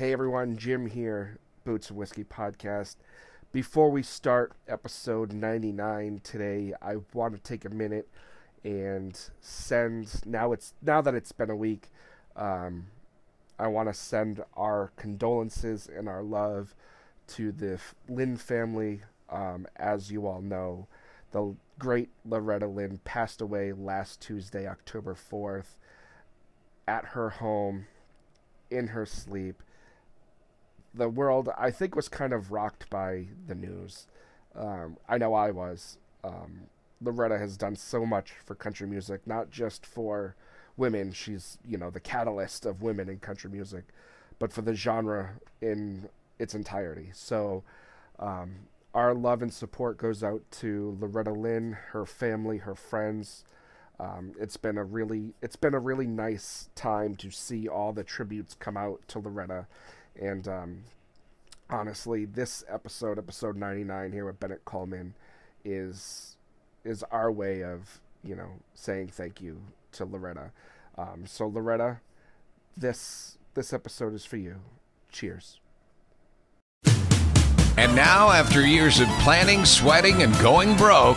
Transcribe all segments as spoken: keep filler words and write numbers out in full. Hey everyone, Jim here, Boots and Whiskey Podcast. Before we start episode ninety-nine today, I want to take a minute and send, now it's now that it's been a week, um, I want to send our condolences and our love to the Lynn family. Um, as you all know, the great Loretta Lynn passed away last Tuesday, October fourth, at her home, in her sleep. The world, I think, was kind of rocked by the news. Um, I know I was. Um, Loretta has done so much for country music, not just for women. She's, you know, the catalyst of women in country music, but for the genre in its entirety. So um, our love and support goes out to Loretta Lynn, her family, her friends. Um, it's been a really, it's been a really nice time to see all the tributes come out to Loretta. And um, honestly, this episode, episode ninety-nine here with Bennett Coleman, is is our way of, you know, saying thank you to Loretta. Um, so Loretta, this this episode is for you. Cheers. And now, after years of planning, sweating, and going broke,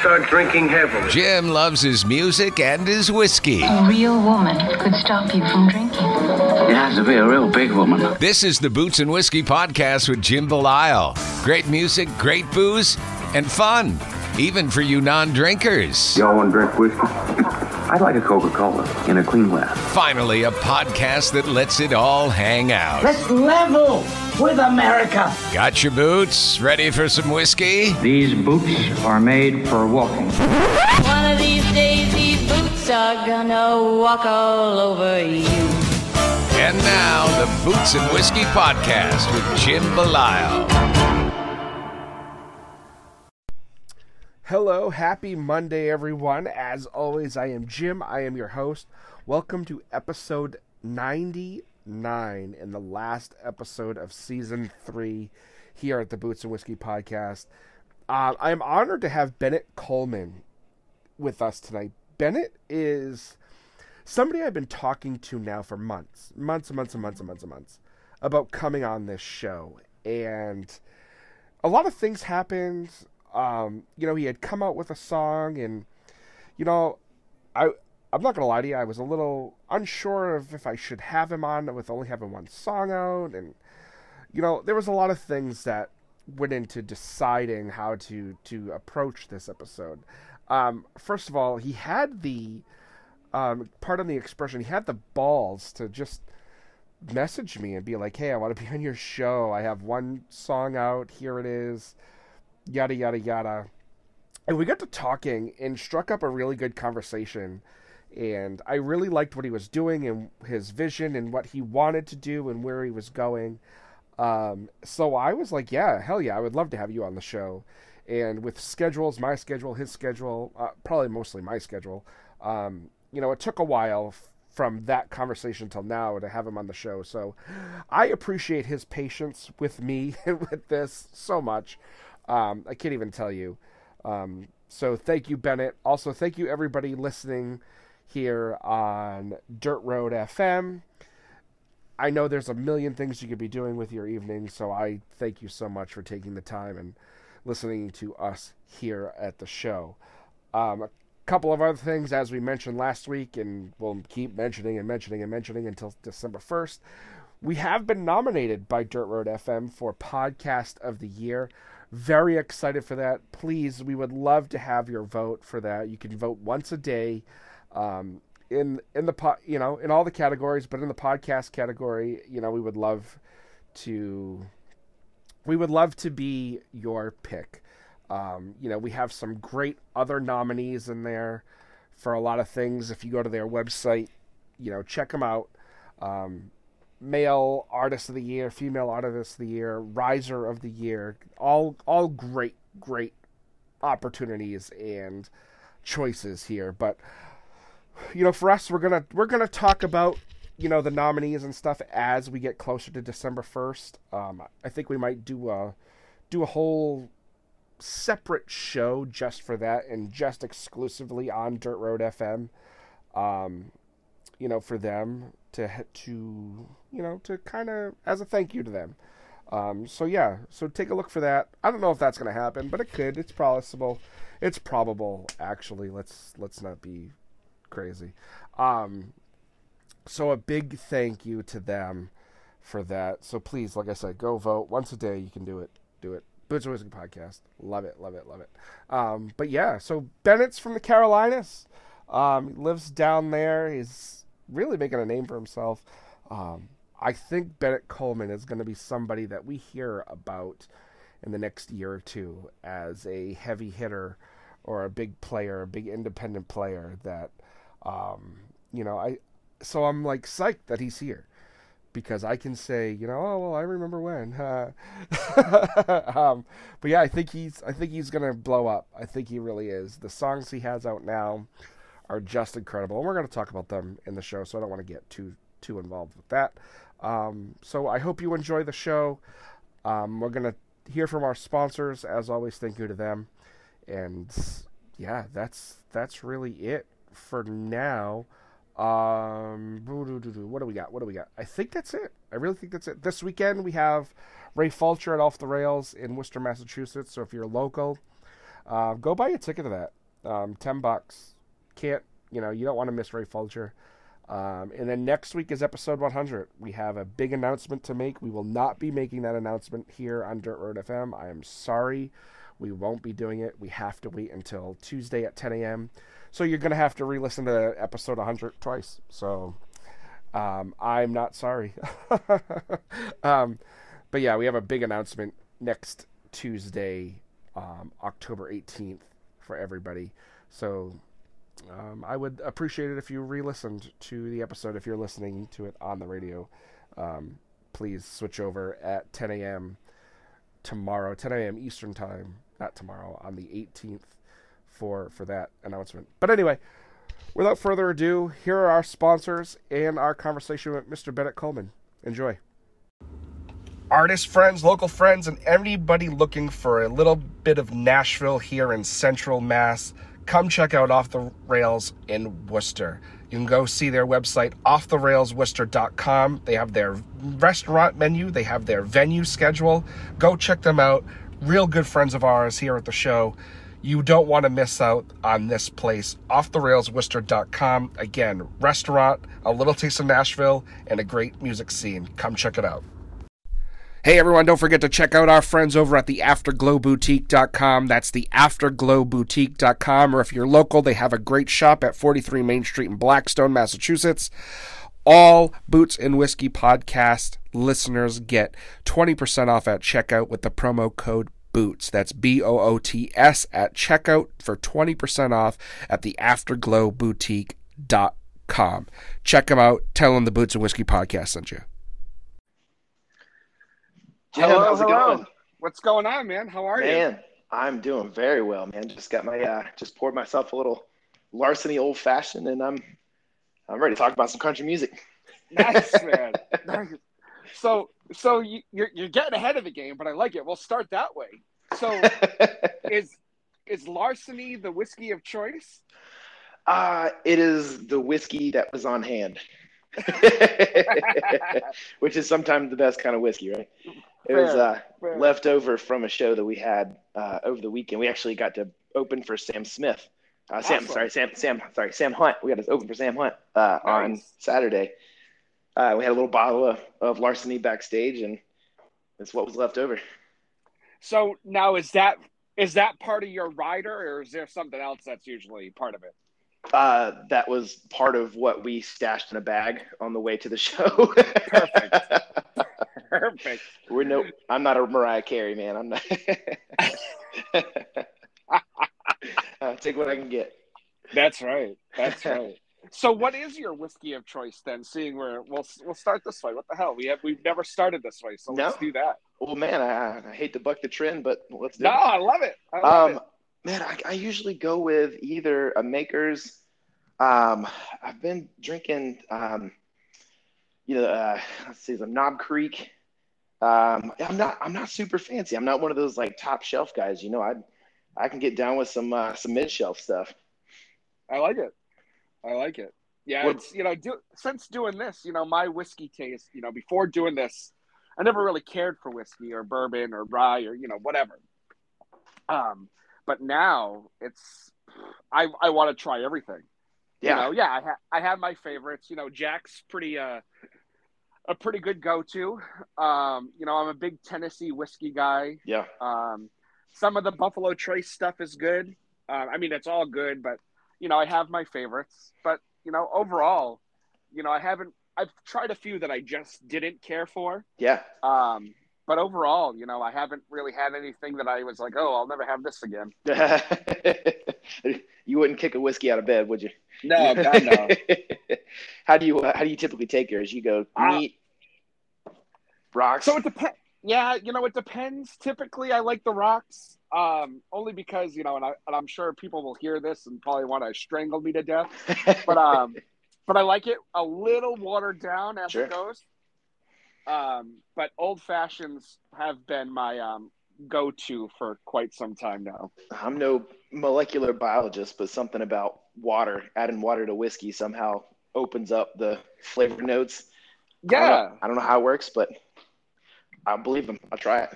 start drinking heavily. Jim loves his music and his whiskey. A real woman could stop you from drinking. It has to be a real big woman. This is the Boots and Whiskey Podcast with Jim Belisle. Great music, great booze, and fun, even for you non-drinkers. Y'all want to drink whiskey? I'd like a Coca-Cola in a clean glass. Finally, a podcast that lets it all hang out. Let's level with America. Got your boots? Ready for some whiskey? These boots are made for walking. One of these days, these boots are gonna walk all over you. And now, the Boots and Whiskey Podcast with Jim Belisle. Hello, happy Monday, everyone. As always, I am Jim. I am your host. Welcome to episode ninety-nine and the last episode of season three here at the Boots and Whiskey Podcast. Uh, I am honored to have Bennett Coleman with us tonight. Bennett is somebody I've been talking to now for months, months and months and months and months and months about coming on this show. And a lot of things happened. Um, you know, he had come out with a song, and, you know, I, I'm not going to lie to you, I was a little unsure of if I should have him on with only having one song out, and, you know, there was a lot of things that went into deciding how to, to approach this episode. Um, first of all, he had the, um, pardon the expression, he had the balls to just message me and be like, hey, I want to be on your show, I have one song out, here it is. Yada, yada, yada. And we got to talking and struck up a really good conversation. And I really liked what he was doing and his vision and what he wanted to do and where he was going. Um, so I was like, yeah, hell yeah, I would love to have you on the show. And with schedules, my schedule, his schedule, uh, probably mostly my schedule, um, you know, it took a while f- from that conversation till now to have him on the show. So I appreciate his patience with me and with this so much. Um, I can't even tell you. Um, so thank you, Bennett. Also, thank you, everybody listening here on Dirt Road F M. I know there's a million things you could be doing with your evening, so I thank you so much for taking the time and listening to us here at the show. Um, a couple of other things, as we mentioned last week, and we'll keep mentioning and mentioning and mentioning until December first, we have been nominated by Dirt Road F M for Podcast of the Year. Very excited for that. Please, we would love to have your vote for that. You can vote once a day um, in in the po- you know in all the categories, but in the podcast category, you know, we would love to we would love to be your pick. Um, you know, we have some great other nominees in there for a lot of things. If you go to their website, you know, check them out. Um, Male Artist of the Year, Female Artist of the Year, Riser of the Year, all all great, great opportunities and choices here. But, you know, for us, we're gonna we're gonna talk about, you know, the nominees and stuff as we get closer to December first. Um, I think we might do a do a whole separate show just for that and just exclusively on Dirt Road F M. Um, you know, for them. To, to you know, to kind of, as a thank you to them. Um, so, yeah, so take a look for that. I don't know if that's going to happen, but it could. It's possible. It's probable, actually. Let's let's not be crazy. Um, so a big thank you to them for that. So, please, like I said, go vote. Once a day, you can do it. Do it. Boots and Whiskey Podcast. Love it, love it, love it. Um, but, yeah, so Bennett's from the Carolinas. Um, lives down there. He's really making a name for himself. Um, I think Bennett Coleman is going to be somebody that we hear about in the next year or two as a heavy hitter or a big player, a big independent player that, um, you know, I, so I'm like psyched that he's here because I can say, you know, oh, well, I remember when, uh, um, but yeah, I think he's, I think he's going to blow up. I think he really is. The songs he has out now are just incredible, and we're going to talk about them in the show, so I don't want to get too too involved with that. Um, so I hope you enjoy the show. Um, we're going to hear from our sponsors, as always. Thank you to them, and yeah, that's that's really it for now. Um, what do we got? What do we got? I think that's it. I really think that's it. This weekend we have Ray Fulcher at Off the Rails in Worcester, Massachusetts. So if you're local, uh, go buy a ticket to that. Um, ten bucks. Can't, you know, you don't want to miss Ray Fulcher. Um, and then next week is episode one hundred. We have a big announcement to make. We will not be making that announcement here on Dirt Road F M. I am sorry. We won't be doing it. We have to wait until Tuesday at ten a.m. So you're going to have to re-listen to episode one hundred twice. So um, I'm not sorry. um, but yeah, we have a big announcement next Tuesday, um, October eighteenth for everybody. So Um, I would appreciate it if you re-listened to the episode. If you're listening to it on the radio, um, please switch over at ten a.m. tomorrow, ten a.m. Eastern time, not tomorrow, on the eighteenth for, for that announcement. But anyway, without further ado, here are our sponsors and our conversation with Mister Bennett Coleman. Enjoy. Artist friends, local friends, and everybody looking for a little bit of Nashville here in Central Mass, come check out Off the Rails in Worcester. You can go see their website, off the rails worcester dot com. They have their restaurant menu. They have their venue schedule. Go check them out. Real good friends of ours here at the show. You don't want to miss out on this place, off the rails worcester dot com. Again, restaurant, a little taste of Nashville, and a great music scene. Come check it out. Hey everyone, don't forget to check out our friends over at the afterglow boutique dot com. That's the afterglow boutique dot com, or if you're local, they have a great shop at forty-three Main Street in Blackstone, Massachusetts. All Boots and Whiskey podcast listeners get twenty percent off at checkout with the promo code BOOTS. That's B O O T S at checkout for twenty percent off at the afterglow boutique dot com. Check them out. Tell them the Boots and Whiskey podcast sent you. Jim, hello, how's it hello. going? What's going on, man? How are man, you? Man, I'm doing very well, man. Just got my, uh, just poured myself a little Larceny old fashioned, and I'm, I'm ready to talk about some country music. Nice, man. Nice. So, so you, you're you're getting ahead of the game, but I like it. We'll start that way. So, is is Larceny the whiskey of choice? Uh, it is the whiskey that was on hand. Which is sometimes the best kind of whiskey, right? It was uh, left over from a show that we had uh, over the weekend. We actually got to open for Sam Smith. Uh, awesome. Sam, sorry, Sam, Sam, sorry, Sam Hunt. We got to open for Sam Hunt uh, nice. on Saturday. Uh, we had a little bottle of, of Larceny backstage, and that's what was left over. So now, is that is that part of your rider, or is there something else that's usually part of it? Uh, that was part of what we stashed in a bag on the way to the show. Perfect. Perfect. We're no. I'm not a Mariah Carey man. I'm not. I'll take what I can get. That's right. That's right. So, what is your whiskey of choice then? Seeing where we'll we'll start this way. What the hell? We have we've never started this way, so no. let's do that. Well, man, I, I hate to buck the trend, but let's do no, it. No, I love it. I love um, it. Man, I, I usually go with either a Maker's. Um, I've been drinking, um, you know, uh, let's see, some Knob Creek. Um, I'm not I'm not super fancy. I'm not one of those like top shelf guys. You know, I I can get down with some uh, some mid shelf stuff. I like it. I like it. Yeah, well, it's, you know, do, since doing this, you know, my whiskey taste, you know, before doing this, I never really cared for whiskey or bourbon or rye or, you know, whatever. Um, but now it's, I I want to try everything. Yeah, you know, yeah. I ha- I have my favorites. You know, Jack's pretty uh a pretty good go-to. Um, you know, I'm a big Tennessee whiskey guy. Yeah. Um, some of the Buffalo Trace stuff is good. Uh, I mean, it's all good, but. You know, I have my favorites, but, you know, overall, you know, I haven't, I've tried a few that I just didn't care for. Yeah. Um, but overall, you know, I haven't really had anything that I was like, oh, I'll never have this again. You wouldn't kick a whiskey out of bed, would you? No, God, no. How do you, how do you typically take yours? You go neat, uh, rocks? So it depends. Yeah, you know, it depends. Typically, I like the rocks, um, only because, you know, and, I, and I'm sure people will hear this and probably want to strangle me to death. But um, but I like it a little watered down as sure. it goes. Um, but old fashions have been my um, go-to for quite some time now. I'm no molecular biologist, but something about water, adding water to whiskey somehow opens up the flavor notes. Yeah. I don't know, I don't know how it works, but... I believe them. I'll try it.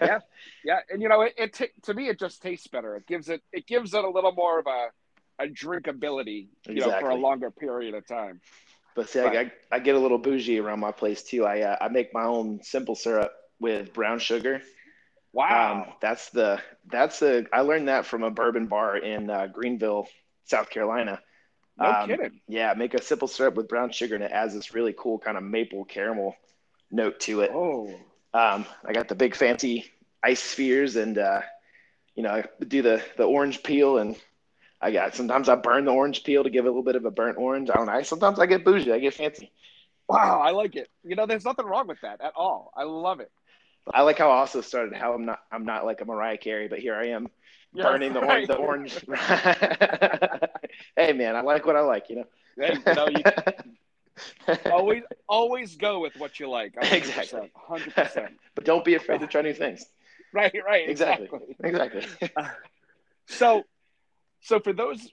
yeah, yeah, and you know, it, it t- to me, it just tastes better. It gives it, it gives it a little more of a, a drinkability, you exactly. know, for a longer period of time. But see, but, I, I get a little bougie around my place too. I uh, I make my own simple syrup with brown sugar. Wow, um, that's the that's the I learned that from a bourbon bar in uh, Greenville, South Carolina. No um, kidding. Yeah, make a simple syrup with brown sugar, and it adds this really cool kind of maple caramel note to it. Oh. Um, I got the big fancy ice spheres and, uh, you know, I do the, the orange peel and I got, sometimes I burn the orange peel to give it a little bit of a burnt orange. I don't know. I, sometimes I get bougie. I get fancy. Wow. I like it. You know, there's nothing wrong with that at all. I love it. I like how I also started, how I'm not, I'm not like a Mariah Carey, but here I am yeah, burning right. the orange, the orange. Hey man, I like what I like, you know, hey, you know, you always always go with what you like. one hundred percent, exactly. one hundred percent. But don't be afraid to try new things. Right, right. Exactly. Exactly. exactly. Uh, so so for those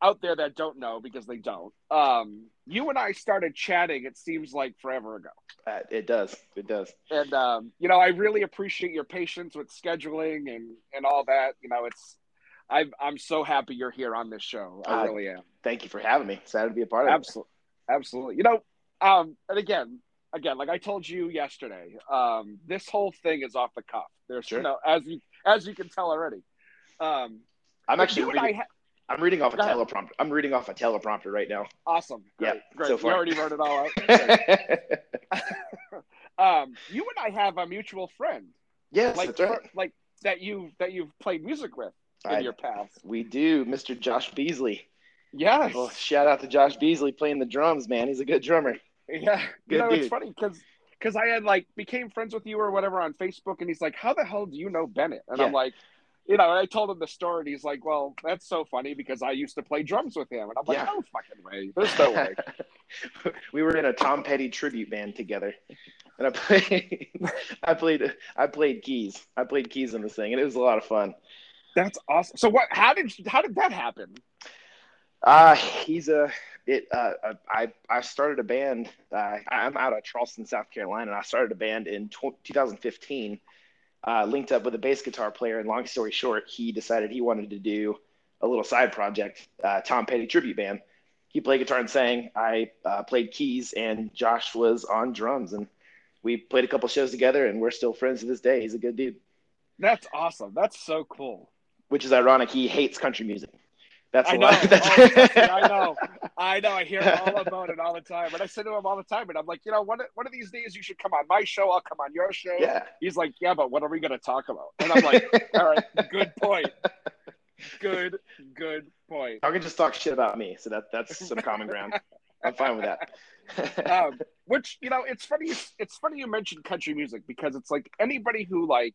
out there that don't know, because they don't, um, you and I started chatting, it seems like forever ago. Uh, it does. It does. And, um, you know, I really appreciate your patience with scheduling and, and all that. You know, it's I've, I'm so happy you're here on this show. I uh, really am. Thank you for having me. Excited to be a part of it. Absolutely. Absolutely. You know, um, and again, again, like I told you yesterday, um, this whole thing is off the cuff. There's, sure. you know, as you, as you can tell already. Um, I'm actually reading, ha- I'm reading off a teleprompter. I'm reading off a teleprompter right now. Awesome. Great. Yeah, great. So far. You already wrote it all out. um, you and I have a mutual friend. Yes, like, that's right. Like that you, that you've played music with in I, your past. We do. Mister Josh Beasley. Yes. Well, shout out to Josh Beasley playing the drums, man. He's a good drummer. Yeah. Good you know, dude. It's funny because because I had like became friends with you or whatever on Facebook, and he's like, "How the hell do you know Bennett?" And yeah. I'm like, you know, and I told him the story, and he's like, "Well, that's so funny because I used to play drums with him." And I'm like, yeah. "No fucking way. There's no way." We were in a Tom Petty tribute band together, and I played, I played, I played keys. I played keys on this thing, and it was a lot of fun. That's awesome. So what? How did how did that happen? Uh, he's a it uh, I I started a band. Uh, I'm out of Charleston, South Carolina, and I started a band in twenty fifteen. Uh, linked up with a bass guitar player, and long story short, he decided he wanted to do a little side project, uh, Tom Petty tribute band. He played guitar and sang. I uh, played keys, and Josh was on drums, and we played a couple shows together, and we're still friends to this day. He's a good dude. That's awesome. That's so cool. Which is ironic. He hates country music. That's I know. That's... Oh, trust me, I know. I know. I hear him all about it all the time. And I say to him all the time, and I'm like, you know, one, one of these days you should come on my show. I'll come on your show. Yeah. He's like, yeah, but what are we going to talk about? And I'm like, all right, good point. Good, good point. I can just talk shit about me. So that that's some common ground. I'm fine with that. um, which, you know, it's funny. It's funny you mentioned country music, because it's like anybody who like,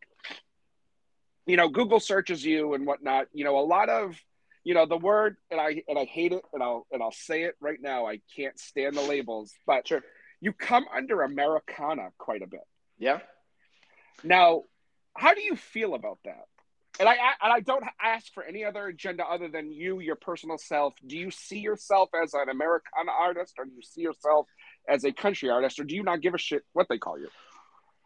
you know, Google searches you and whatnot, you know, a lot of, you know, the word, and I and I hate it, and I'll and I'll say it right now. I can't stand the labels, but sure, you come under Americana quite a bit. Yeah. Now, how do you feel about that? And I, I and I don't ask for any other agenda other than you, your personal self. Do you see yourself as an Americana artist, or do you see yourself as a country artist, or do you not give a shit what they call you?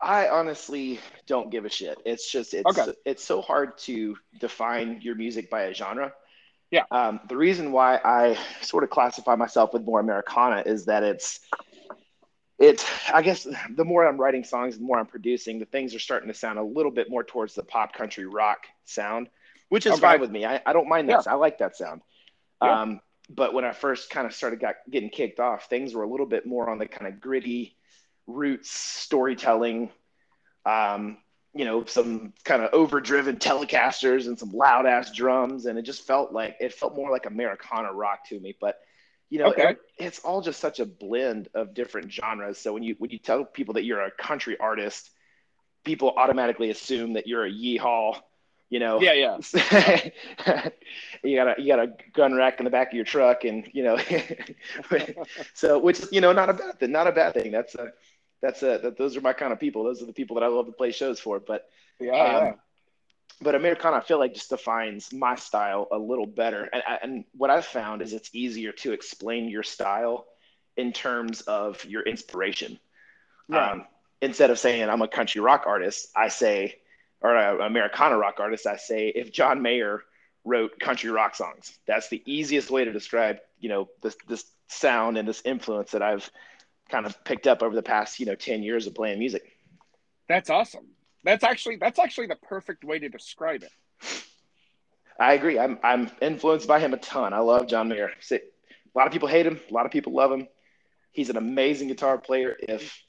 I honestly don't give a shit. It's just it's okay. It's so hard to define your music by a genre. Yeah. Um, the reason why I sort of classify myself with more Americana is that it's, it's, I guess the more I'm writing songs, the more I'm producing, the things are starting to sound a little bit more towards the pop country rock sound, which is okay. Fine with me. I, I don't mind that. Yeah. I like that sound. Yeah. Um, but when I first kind of started got, getting kicked off, things were a little bit more on the kind of gritty roots storytelling, um, you know, some kind of overdriven Telecasters and some loud ass drums. And it just felt like, it felt more like Americana rock to me, but you know, okay. it, it's all just such a blend of different genres. So when you, when you tell people that you're a country artist, people automatically assume that you're a yeehaw, you know, yeah, yeah. you got a, you got a gun rack in the back of your truck and, you know, so, which, you know, not a bad thing, not a bad thing. That's a, That's a, that, those are my kind of people. Those are the people that I love to play shows for. But yeah, um, yeah. But Americana, I feel like, just defines my style a little better. And, and what I've found is it's easier to explain your style in terms of your inspiration. Yeah. Um, instead of saying I'm a country rock artist, I say, or an Americana rock artist, I say, if John Mayer wrote country rock songs, that's the easiest way to describe, you know, this, this sound and this influence that I've kind of picked up over the past, you know, ten years of playing music. That's awesome. That's actually, that's actually the perfect way to describe it. I agree. I'm, I'm influenced by him a ton. I love John Mayer. A lot of people hate him. A lot of people love him. He's an amazing guitar player. If,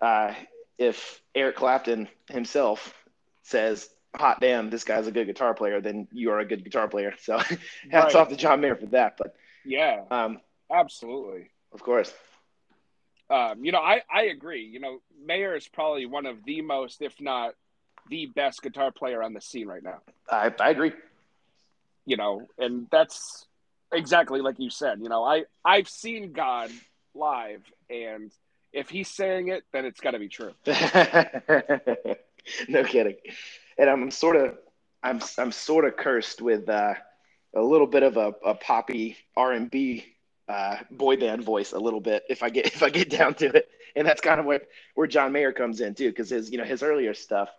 uh, if Eric Clapton himself says, hot damn, this guy's a good guitar player, then you are a good guitar player. So hats right. off to John Mayer for that. But yeah, um, absolutely. Of course. Um, you know, I, I agree. You know, Mayer is probably one of the most, if not the best guitar player on the scene right now. I, I agree. You know, and that's exactly like you said. You know, I, I've seen God live, and if he's saying it, then it's got to be true. No kidding. And I'm sort of, I'm I'm sort of cursed with uh, a little bit of a, a poppy R and B Uh, boy band voice a little bit if I get if I get down to it, and that's kind of where, where John Mayer comes in too, because his you know his earlier stuff,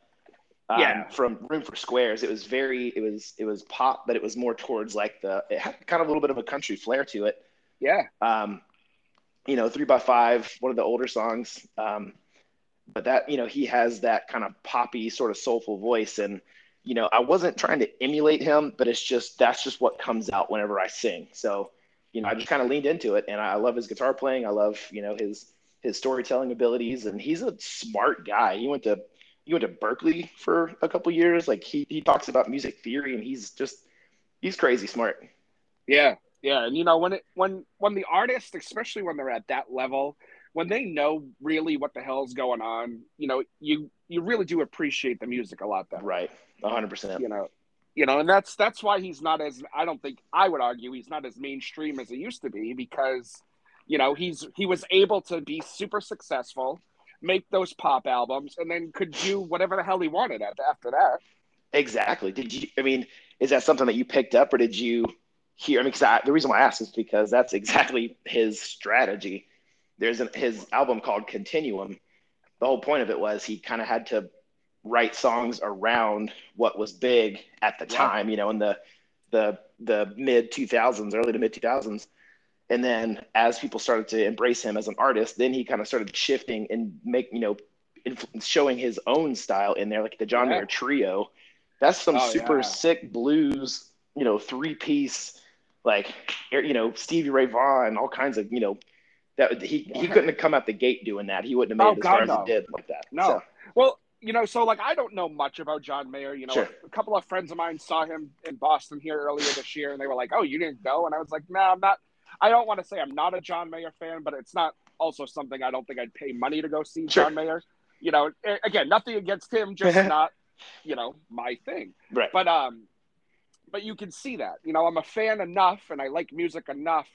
um, yeah, from Room for Squares, it was very it was it was pop, but it was more towards like the it had kind of a little bit of a country flair to it. Yeah, um, you know, Three by Five, one of the older songs, um, but that you know he has that kind of poppy sort of soulful voice, and you know I wasn't trying to emulate him, but it's just that's just what comes out whenever I sing. So. You know, I just kind of leaned into it, and I love his guitar playing. I love, you know, his his storytelling abilities, and he's a smart guy. He went to he went to Berkeley for a couple years. Like he, he talks about music theory, and he's just he's crazy smart. Yeah, yeah, and you know when it when when the artists, especially when they're at that level, when they know really what the hell's going on, you know, you you really do appreciate the music a lot better. Right, one hundred percent. You know. You know, and that's that's why he's not as I don't think I would argue he's not as mainstream as he used to be, because, you know, he's he was able to be super successful, make those pop albums, and then could do whatever the hell he wanted after that. Exactly. Did you? I mean, is that something that you picked up, or did you here. I mean, cause I, the reason why I asked is because that's exactly his strategy. There's an, his album called Continuum. The whole point of it was he kind of had to write songs around what was big at the time, yeah. you know, in the, the, the mid two thousands, early to mid two thousands. And then as people started to embrace him as an artist, then he kind of started shifting and make, you know, influence, showing his own style in there, like the John Mayer yeah. trio. That's some oh, super yeah. sick blues, you know, three piece, like, you know, Stevie Ray Vaughan, all kinds of, you know, that he, yeah. he couldn't have come out the gate doing that. He wouldn't have made oh, it as God, far no. as he did like that. No. So. Well, you know, so like, I don't know much about John Mayer. You know, sure. a couple of friends of mine saw him in Boston here earlier this year and they were like, oh, you didn't go. And I was like, no, nah, I'm not. I don't want to say I'm not a John Mayer fan, but it's not also something I don't think I'd pay money to go see sure. John Mayer. You know, again, nothing against him, just not, you know, my thing. Right. But, um, but you can see that, you know, I'm a fan enough and I like music enough,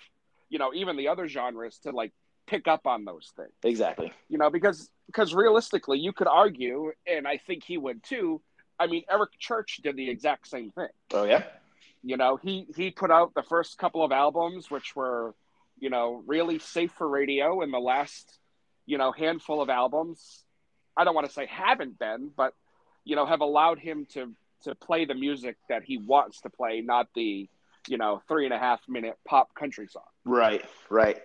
you know, even the other genres to like pick up on those things. Exactly. You know, because, because realistically you could argue, and I think he would too. I mean, Eric Church did the exact same thing. Oh yeah. You know, he, he put out the first couple of albums, which were, you know, really safe for radio, and the last, you know, handful of albums, I don't want to say haven't been, but, you know, have allowed him to, to play the music that he wants to play, not the, you know, three and a half minute pop country song. Right. Right.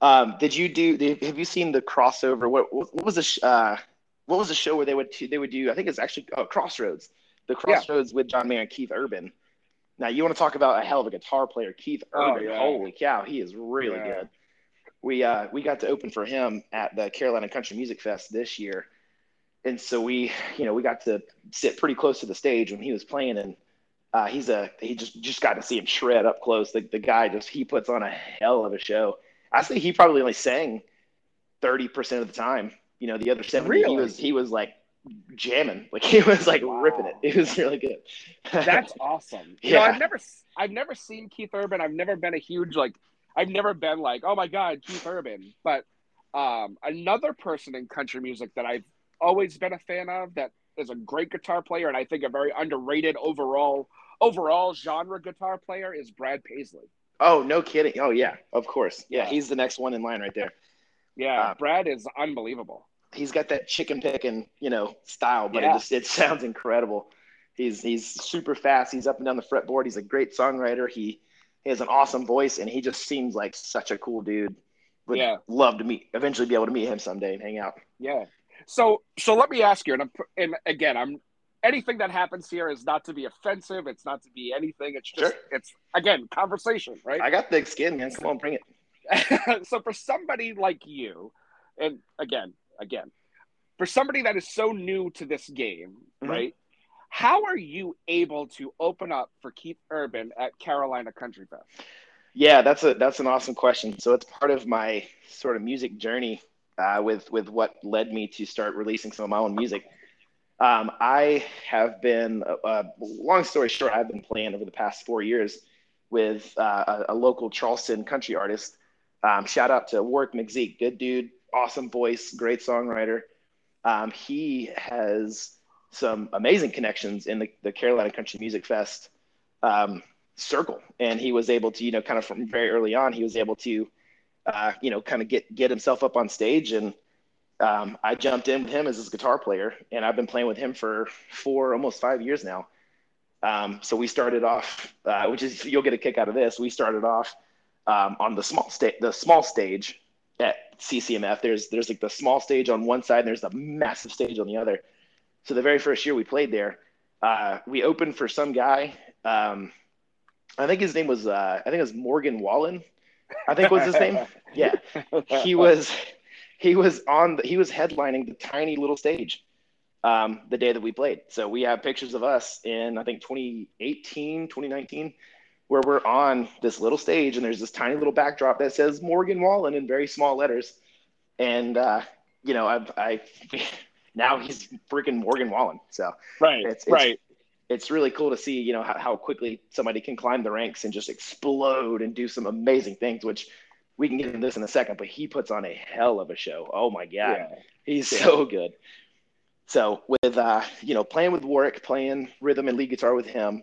Um, did you do, have you seen the crossover? What, what was the, sh- uh, what was the show where they would, they would do, I think it's actually oh, Crossroads, the Crossroads yeah. with John Mayer and Keith Urban. Now you want to talk about a hell of a guitar player, Keith Urban. Oh, yeah. Holy cow. He is really yeah. good. We, uh, we got to open for him at the Carolina Country Music Fest this year. And so we, you know, we got to sit pretty close to the stage when he was playing, and uh, he's a, he just, just got to see him shred up close. The, the guy just, he puts on a hell of a show. I think he probably only sang thirty percent of the time, you know, the other seventy, really? he was, he was like jamming, like he was like wow. ripping it. It was really good. That's awesome. You yeah. know, I've never, I've never seen Keith Urban. I've never been a huge, like, I've never been like, oh my God, Keith Urban. But um, another person in country music that I've always been a fan of, that is a great guitar player and I think a very underrated overall overall genre guitar player, is Brad Paisley. Oh, no kidding. Oh yeah, of course. Yeah, yeah. He's the next one in line right there. Yeah, um, Brad is unbelievable. He's got that chicken picking, you know, style, but yeah. it just it sounds incredible. He's he's super fast. He's up and down the fretboard. He's a great songwriter. He, he has an awesome voice, and he just seems like such a cool dude. Would yeah. love to meet, eventually be able to meet him someday and hang out. Yeah. So, so let me ask you, and, I'm, and again, I'm anything that happens here is not to be offensive. It's not to be anything. It's just, sure. it's again, conversation, right? I got thick skin, man. Come on, bring it. So for somebody like you, and again, again, for somebody that is so new to this game, mm-hmm. right? How are you able to open up for Keith Urban at Carolina Country Fest? Yeah, that's a, that's an awesome question. So it's part of my sort of music journey. Uh, with with what led me to start releasing some of my own music. Um, I have been, uh, long story short, I've been playing over the past four years with uh, a, a local Charleston country artist. Um, shout out to Warwick McZeek, good dude, awesome voice, great songwriter. Um, he has some amazing connections in the, the Carolina Country Music Fest um, circle. And he was able to, you know, kind of from very early on, he was able to Uh, you know, kind of get, get himself up on stage. And um, I jumped in with him as his guitar player, and I've been playing with him for four, almost five years now. Um, so we started off, uh, which is, you'll get a kick out of this. We started off um, on the small stage, the small stage at C C M F. There's, there's like the small stage on one side and there's the massive stage on the other. So the very first year we played there, uh, we opened for some guy. Um, I think his name was, uh, I think it was Morgan Wallen, I think was his name. Yeah. He was, he was on, the, he was headlining the tiny little stage um, the day that we played. So we have pictures of us in, I think twenty eighteen, twenty nineteen, where we're on this little stage and there's this tiny little backdrop that says Morgan Wallen in very small letters. And uh, you know, I've, I, now he's freaking Morgan Wallen. So right. It's, it's, right. It's really cool to see, you know, how, how quickly somebody can climb the ranks and just explode and do some amazing things, which we can get into this in a second, but he puts on a hell of a show. Oh my God. Yeah. He's yeah. so good. So with, uh, you know, playing with Warwick, playing rhythm and lead guitar with him,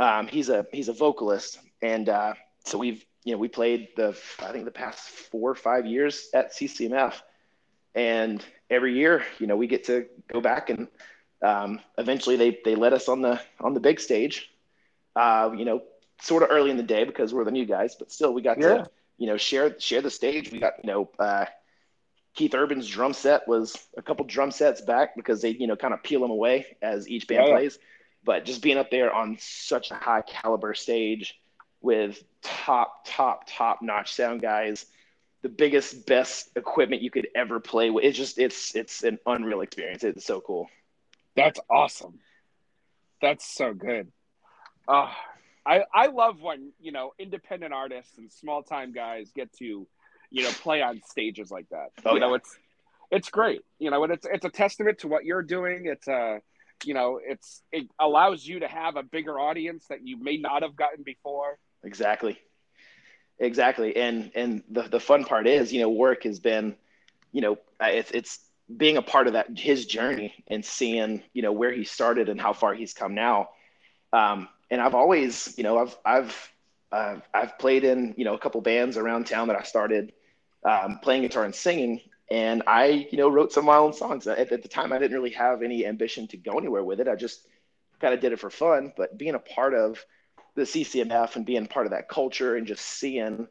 Um, he's a he's a vocalist, and uh, so we've you know we played the I think the past four or five years at C C M F, and every year you know we get to go back and um, eventually they they let us on the on the big stage, uh, you know sort of early in the day because we're the new guys, but still we got yeah. to you know share share the stage. We got you know uh, Keith Urban's drum set was a couple drum sets back because they you know kind of peel them away as each band yeah. plays. But just being up there on such a high caliber stage with top, top, top notch sound guys, the biggest, best equipment you could ever play with. It's just, it's, it's an unreal experience. It's so cool. That's awesome. That's so good. Uh, I, I love when, you know, independent artists and small time guys get to, you know, play on stages like that. Oh, you yeah. know, it's, it's great. You know, and it's, it's a testament to what you're doing. It's a, uh, you know, it's, it allows you to have a bigger audience that you may not have gotten before. Exactly. Exactly. And, and the, the fun part is, you know, work has been, you know, it's, it's being a part of that, his journey and seeing, you know, where he started and how far he's come now. Um, and I've always, you know, I've, I've, uh, I've played in, you know, a couple bands around town that I started um, playing guitar and singing. And I, you know, wrote some of my own songs. At, at the time, I didn't really have any ambition to go anywhere with it. I just kind of did it for fun. But being a part of the C C M F and being part of that culture and just seeing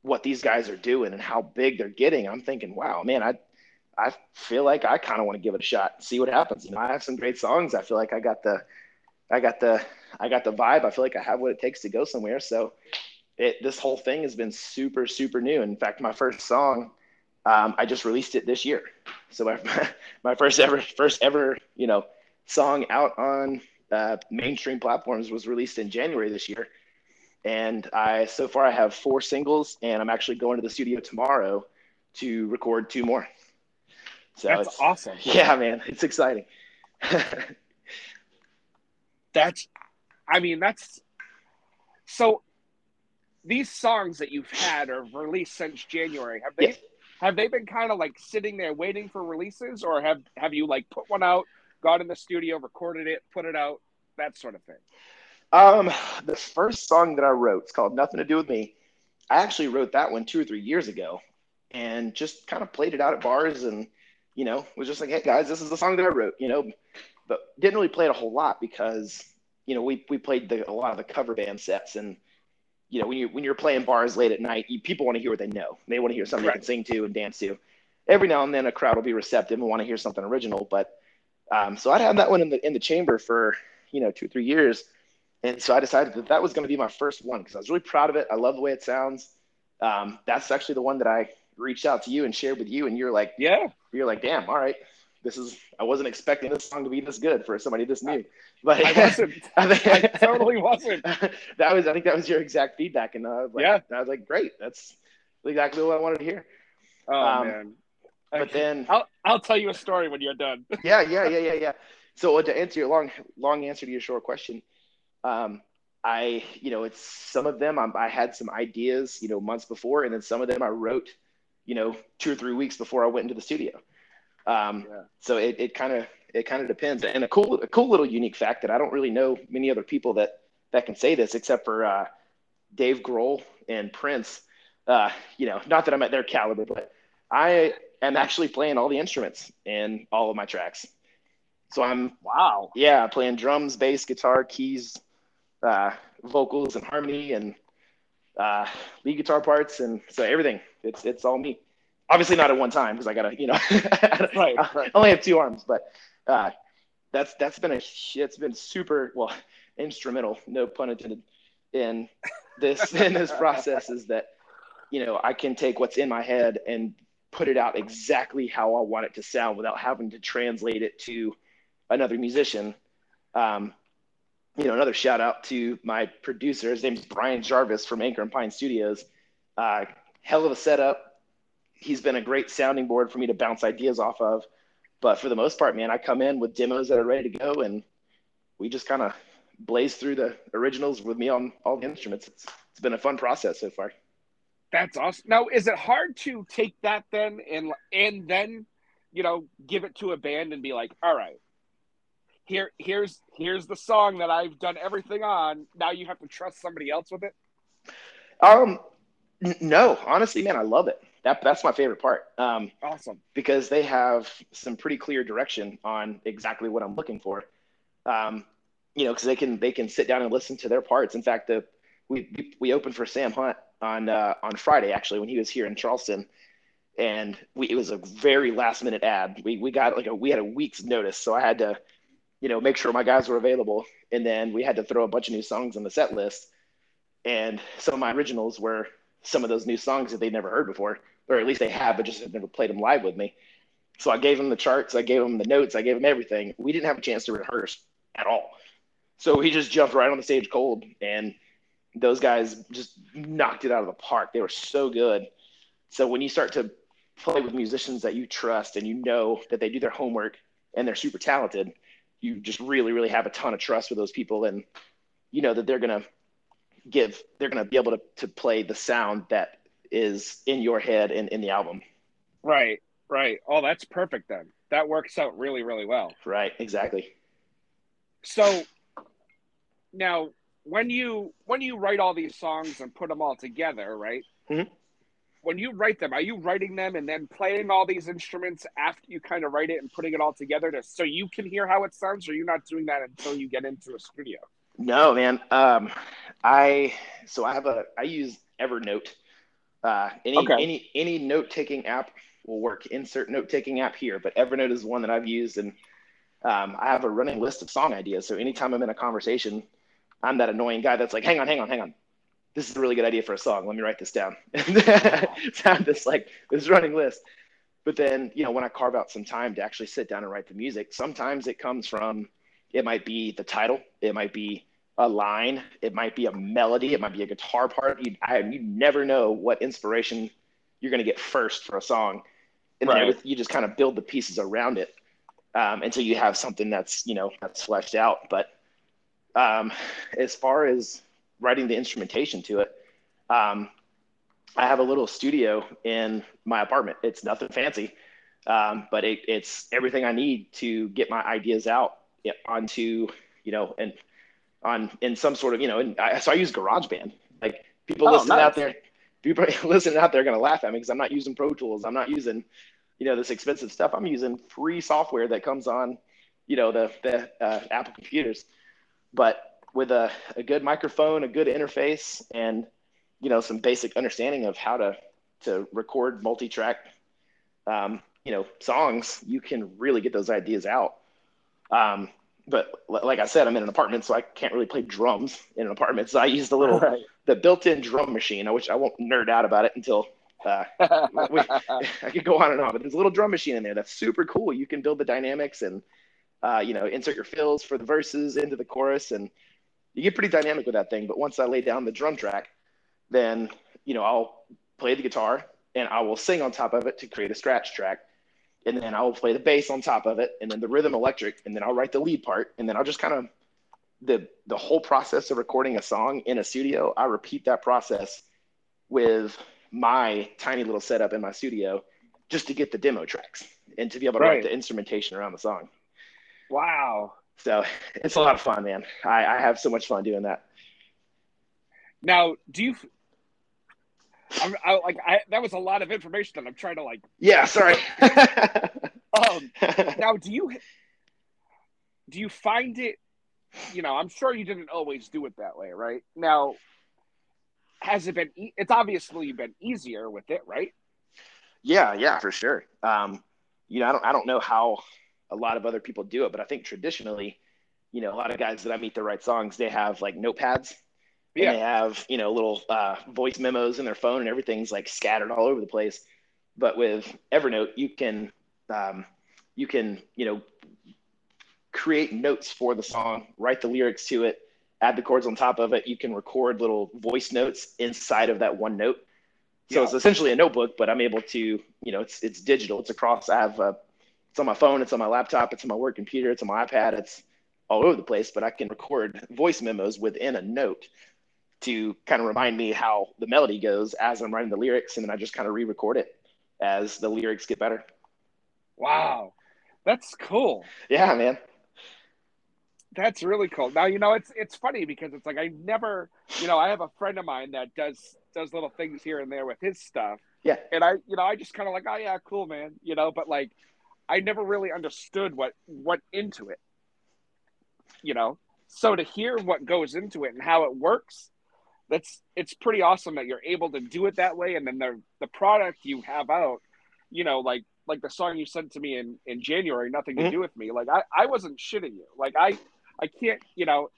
what these guys are doing and how big they're getting, I'm thinking, wow, man, I I feel like I kind of want to give it a shot and see what happens. You know, I have some great songs. I feel like I got the, I got the, I got the vibe. I feel like I have what it takes to go somewhere. So it, this whole thing has been super, super new. In fact, my first song. Um, I just released it this year. So my, my first ever, first ever, you know, song out on uh, mainstream platforms was released in January this year. And I, so far I have four singles and I'm actually going to the studio tomorrow to record two more. So that's it's, awesome. Yeah, man, it's exciting. That's, I mean, that's so these songs that you've had or released since January, have they, yeah. Have they been kind of like sitting there waiting for releases, or have, have you like put one out, got in the studio, recorded it, put it out, that sort of thing? Um, the first song that I wrote, it's called Nothing to Do With Me. I actually wrote that one two or three years ago and just kind of played it out at bars and, you know, was just like, hey guys, this is the song that I wrote, you know, but didn't really play it a whole lot because, you know, we, we played the, a lot of the cover band sets and, you know, when you when you're playing bars late at night, you, people want to hear what they know. They want to hear something right. they can sing to and dance to. Every now and then, a crowd will be receptive and want to hear something original. But um, so I'd had that one in the in the chamber for you know two or three years, and so I decided that that was going to be my first one because I was really proud of it. I love the way it sounds. Um, that's actually the one that I reached out to you and shared with you, and you're like, yeah, you're like, damn, all right, this is. I wasn't expecting this song to be this good for somebody this new. But I wasn't. I, think, I totally wasn't. That was. I think that was your exact feedback, and I was like, yeah. I was like, great. That's exactly what I wanted to hear. Oh um, man! But okay. then I'll I'll tell you a story when you're done. yeah, yeah, yeah, yeah, yeah. So to answer your long long answer to your short question, um, I you know it's some of them I'm, I had some ideas you know months before, and then some of them I wrote you know two or three weeks before I went into the studio. Um, yeah. So it kind of it kind of depends. And a cool a cool little unique fact that I don't really know many other people that, that can say this except for uh, Dave Grohl and Prince. Uh, you know, not that I'm at their caliber, but I am actually playing all the instruments in all of my tracks. So I'm wow yeah playing drums, bass, guitar, keys, uh, vocals, and harmony, and uh, lead guitar parts, and so everything. It's it's all me. Obviously not at one time because I gotta, you know, I right, right. only have two arms, but uh, that's that's been a it's been super well instrumental, no pun intended, in this in this process is that you know I can take what's in my head and put it out exactly how I want it to sound without having to translate it to another musician. Um, you know, another shout out to my producer. His name's Brian Jarvis from Anchor and Pine Studios. Uh, hell of a setup. He's been a great sounding board for me to bounce ideas off of. But for the most part, man, I come in with demos that are ready to go, and we just kind of blaze through the originals with me on all the instruments. It's, it's been a fun process so far. That's awesome. Now, is it hard to take that then and and then, you know, give it to a band and be like, all right, here, here's, here's the song that I've done everything on. Now you have to trust somebody else with it? Um, no, honestly, man, I love it. That, that's my favorite part. Um, awesome. Because they have some pretty clear direction on exactly what I'm looking for. Um, you know, because they can they can sit down and listen to their parts. In fact, the we we opened for Sam Hunt on uh, on Friday actually when he was here in Charleston, and we, it was a very last minute ad. We we got like a we had a week's notice, so I had to, you know, make sure my guys were available, and then we had to throw a bunch of new songs on the set list, and some of my originals were some of those new songs that they'd never heard before, or at least they had, but just had never played them live with me. So I gave them the charts, I gave them the notes, I gave them everything. We didn't have a chance to rehearse at all. So he just jumped right on the stage cold, and those guys just knocked it out of the park. They were so good. So when you start to play with musicians that you trust and you know that they do their homework and they're super talented, you just really, really have a ton of trust with those people. And you know that they're going to give, they're going to be able to, to play the sound that is in your head and in the album. Right, right. Oh, that's perfect then. That works out really, really well. Right, exactly. So now when you when you write all these songs and put them all together, right? Mm-hmm. When you write them, are you writing them and then playing all these instruments after you kind of write it and putting it all together to, so you can hear how it sounds, or you're not doing that until you get into a studio? No, man. Um, I so I have a I use Evernote. Uh, any okay. any any note-taking app will work. Insert note-taking app here, but Evernote is one that I've used, and Um, I have a running list of song ideas. So anytime I'm in a conversation, I'm that annoying guy that's like, hang on, hang on, hang on. This is a really good idea for a song. Let me write this down. So I'm just like this running list. But then, you know, when I carve out some time to actually sit down and write the music, sometimes it comes from, it might be the title. It might be a line. It might be a melody. It might be a guitar part. You, I, you never know what inspiration you're going to get first for a song. And right. then you just kind of build the pieces around it. Um, until you have something that's, you know, that's fleshed out. But um, as far as writing the instrumentation to it, um, I have a little studio in my apartment. It's nothing fancy, um, but it, it's everything I need to get my ideas out onto, you know, and on in some sort of, you know, and I, so I use GarageBand. Like people oh, listening nice. out there, people listening out there are going to laugh at me because I'm not using Pro Tools. I'm not using, you know, this expensive stuff. I'm using free software that comes on, you know, the, the uh, Apple computers, but with a, a good microphone, a good interface, and, you know, some basic understanding of how to, to record multi-track, um, you know, songs, you can really get those ideas out. Um, but l- like I said, I'm in an apartment, so I can't really play drums in an apartment. So I use the little, right. the built-in drum machine, which I won't nerd out about it until Uh, we, I could go on and on, but there's a little drum machine in there that's super cool. You can build the dynamics and, uh, you know, insert your fills for the verses into the chorus, and you get pretty dynamic with that thing. But once I lay down the drum track, then, you know, I'll play the guitar and I will sing on top of it to create a scratch track. And then I will play the bass on top of it, and then the rhythm electric, and then I'll write the lead part. And then I'll just kind of, the, the whole process of recording a song in a studio, I repeat that process with my tiny little setup in my studio just to get the demo tracks and to be able to right. write the instrumentation around the song. Wow. So it's a lot of fun, man. I, I have so much fun doing that. Now, do you, I'm, I, like, I, that was a lot of information that I'm trying to like. Yeah, sorry. um, now, do you, do you find it, you know, I'm sure you didn't always do it that way, right? Now, has it been, e- it's obviously been easier with it, right? Yeah, yeah, for sure. Um, you know, I don't, I don't know how a lot of other people do it, but I think traditionally, you know, a lot of guys that I meet that write songs, they have like notepads yeah. and they have, you know, little uh, voice memos in their phone, and everything's like scattered all over the place. But with Evernote, you can, um, you can, you know, create notes for the song, write the lyrics to it, add the chords on top of it. You can record little voice notes inside of that one note. So yeah. it's essentially a notebook, but I'm able to, you know, it's, it's digital. It's across, I have a, it's on my phone, it's on my laptop, it's on my work computer, it's on my iPad, it's all over the place, but I can record voice memos within a note to kind of remind me how the melody goes as I'm writing the lyrics. And then I just kind of re-record it as the lyrics get better. Wow. That's cool. Yeah, man. That's really cool. Now, you know, it's it's funny because it's like I never, you know, I have a friend of mine that does does little things here and there with his stuff. Yeah. And I, you know, I just kind of like, oh, yeah, cool, man. You know, but like I never really understood what went into it, you know. So to hear what goes into it and how it works, that's it's pretty awesome that you're able to do it that way. And then the the product you have out, you know, like like the song you sent to me in, in January, Nothing to mm-hmm. Do With Me. Like I, I wasn't shitting you. Like I, I can't, you know,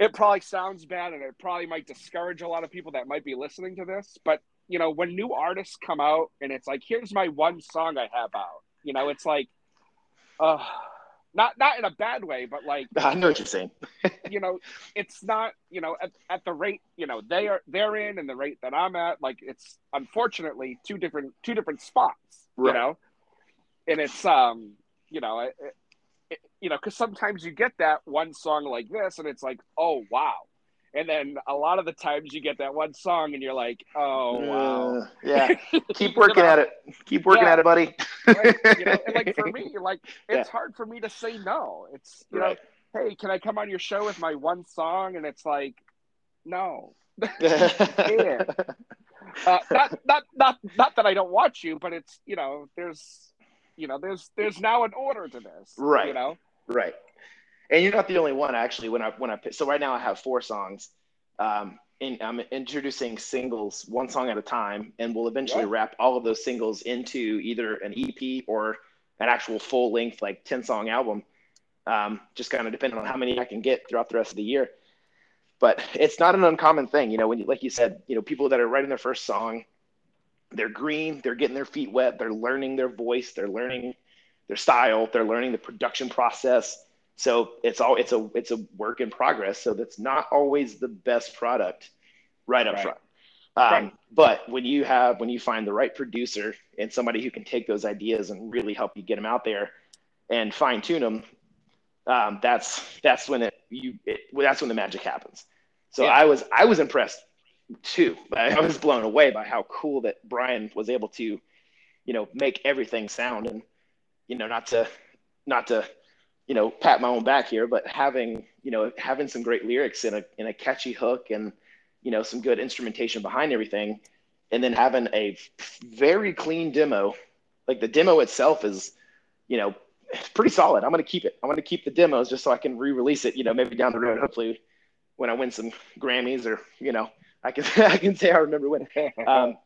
it probably sounds bad and it probably might discourage a lot of people that might be listening to this, but you know, when new artists come out and it's like, here's my one song I have out, you know, it's like, uh, not, not in a bad way, but like, I know what you're saying. You know, it's not, you know, at, at the rate, you know, they are, they're in and the rate that I'm at, like, it's unfortunately two different, two different spots, right. You know, and it's, um, you know, it, it, you know, cause sometimes you get that one song like this and it's like, oh, wow. And then a lot of the times you get that one song and you're like, oh, wow. Uh, yeah. Keep working at it. Keep working yeah. at it, buddy. Right. You know, and like for me, you're like, it's yeah. hard for me to say no. It's, you right. know, hey, can I come on your show with my one song? And it's like, no. yeah. uh, not, not, not, not that I don't want you, but it's, you know, there's, you know, there's, there's now an order to this. Right. You know? Right. And you're not the only one, actually. When I when I so right now I have four songs, um, and I'm introducing singles, one song at a time, and we'll eventually yeah. wrap all of those singles into either an E P or an actual full length, like ten song album. Um, just kind of depending on how many I can get throughout the rest of the year. But it's not an uncommon thing, you know. When you, like you said, you know, people that are writing their first song, they're green, they're getting their feet wet, they're learning their voice, they're learning their style, they're learning the production process. So it's all it's a it's a work in progress. So that's not always the best product right up right. front. Um, right. But when you have when you find the right producer and somebody who can take those ideas and really help you get them out there and fine tune them, um, that's that's when it you it, well, that's when the magic happens. So yeah. I was I was impressed too. I was blown away by how cool that Brian was able to, you know, make everything sound and, you know, not to not to. you know, pat my own back here, but having, you know, having some great lyrics and a, and a catchy hook and, you know, some good instrumentation behind everything. And then having a very clean demo, like the demo itself is, you know, pretty solid. I'm going to keep it. I'm going to keep the demos just so I can re-release it, you know, maybe down the road, hopefully when I win some Grammys or, you know, I can, I can say I remember when, um,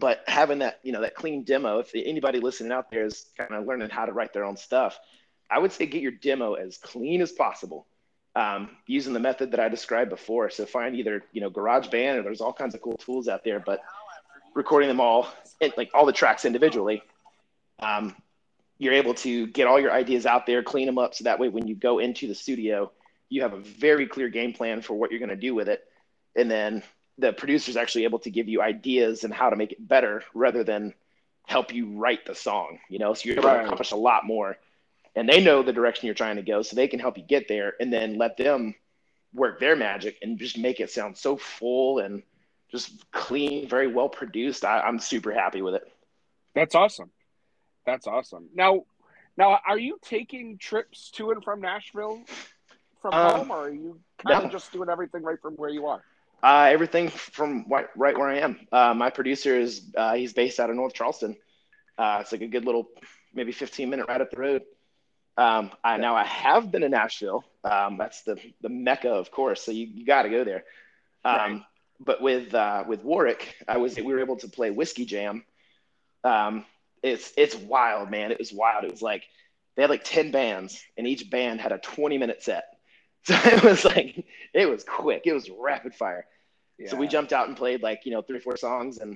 but having that, you know, that clean demo, if anybody listening out there is kind of learning how to write their own stuff, I would say get your demo as clean as possible, um, using the method that I described before. So find either, you know, GarageBand or there's all kinds of cool tools out there, but recording them all, like all the tracks individually, um, you're able to get all your ideas out there, clean them up. So that way, when you go into the studio, you have a very clear game plan for what you're going to do with it. And then the producer's actually able to give you ideas and how to make it better rather than help you write the song, you know, so you're able to accomplish a lot more. And they know the direction you're trying to go, so they can help you get there and then let them work their magic and just make it sound so full and just clean, very well produced. I, I'm super happy with it. That's awesome. That's awesome. Now, now, are you taking trips to and from Nashville from um, home, or are you kind no. of just doing everything right from where you are? Uh, everything from right, right where I am. Uh, my producer is uh, he's based out of North Charleston. Uh, it's like a good little maybe fifteen minute ride up the road. Um, I, now I have been in Nashville. Um, that's the, the Mecca, of course. So you, you got to go there. Um, right. But with, uh, with Warwick, I was, we were able to play Whiskey Jam. Um, it's, it's wild, man. It was wild. It was like, they had like ten bands and each band had a twenty minute set. So it was like, it was quick. It was rapid fire. Yeah. So we jumped out and played like, you know, three or four songs. And,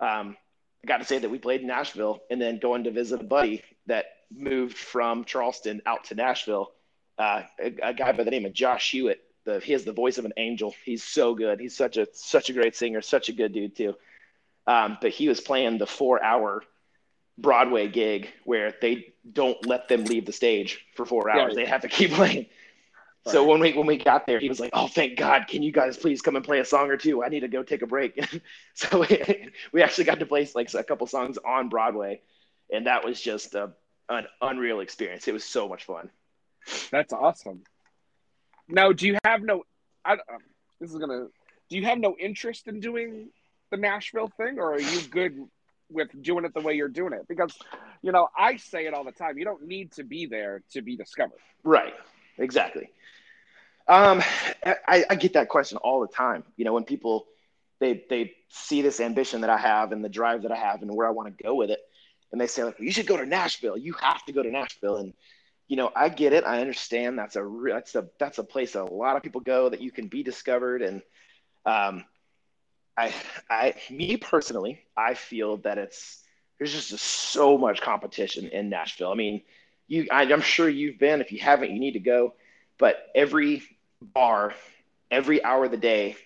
um, I got to say that we played in Nashville and then going to visit a buddy that moved from Charleston out to Nashville, uh, a, a guy by the name of Josh Hewitt. The, he has the voice of an angel. He's so good. He's such a such a great singer, such a good dude too. Um, but he was playing the four-hour Broadway gig where they don't let them leave the stage for four hours. Yeah. They have to keep playing. Right. So when we when we got there, he was like, "Oh, thank God! Can you guys please come and play a song or two? I need to go take a break." So we, we actually got to play like a couple songs on Broadway, and that was just a an unreal experience. It was so much fun. That's awesome. Now, do you have no? I, this is gonna. Do you have no interest in doing the Nashville thing, or are you good with doing it the way you're doing it? Because, you know, I say it all the time. You don't need to be there to be discovered. Right. Exactly. Um, I, I get that question all the time. You know, when people they they see this ambition that I have and the drive that I have and where I want to go with it, and they say like, well, "You should go to Nashville. You have to go to Nashville." And you know, I get it. I understand that's a re- that's a that's a place that a lot of people go that you can be discovered. And um, I I me personally, I feel that it's there's just, just so much competition in Nashville. I mean, you I, I'm sure you've been. If you haven't, you need to go. But every bar, every hour of the day,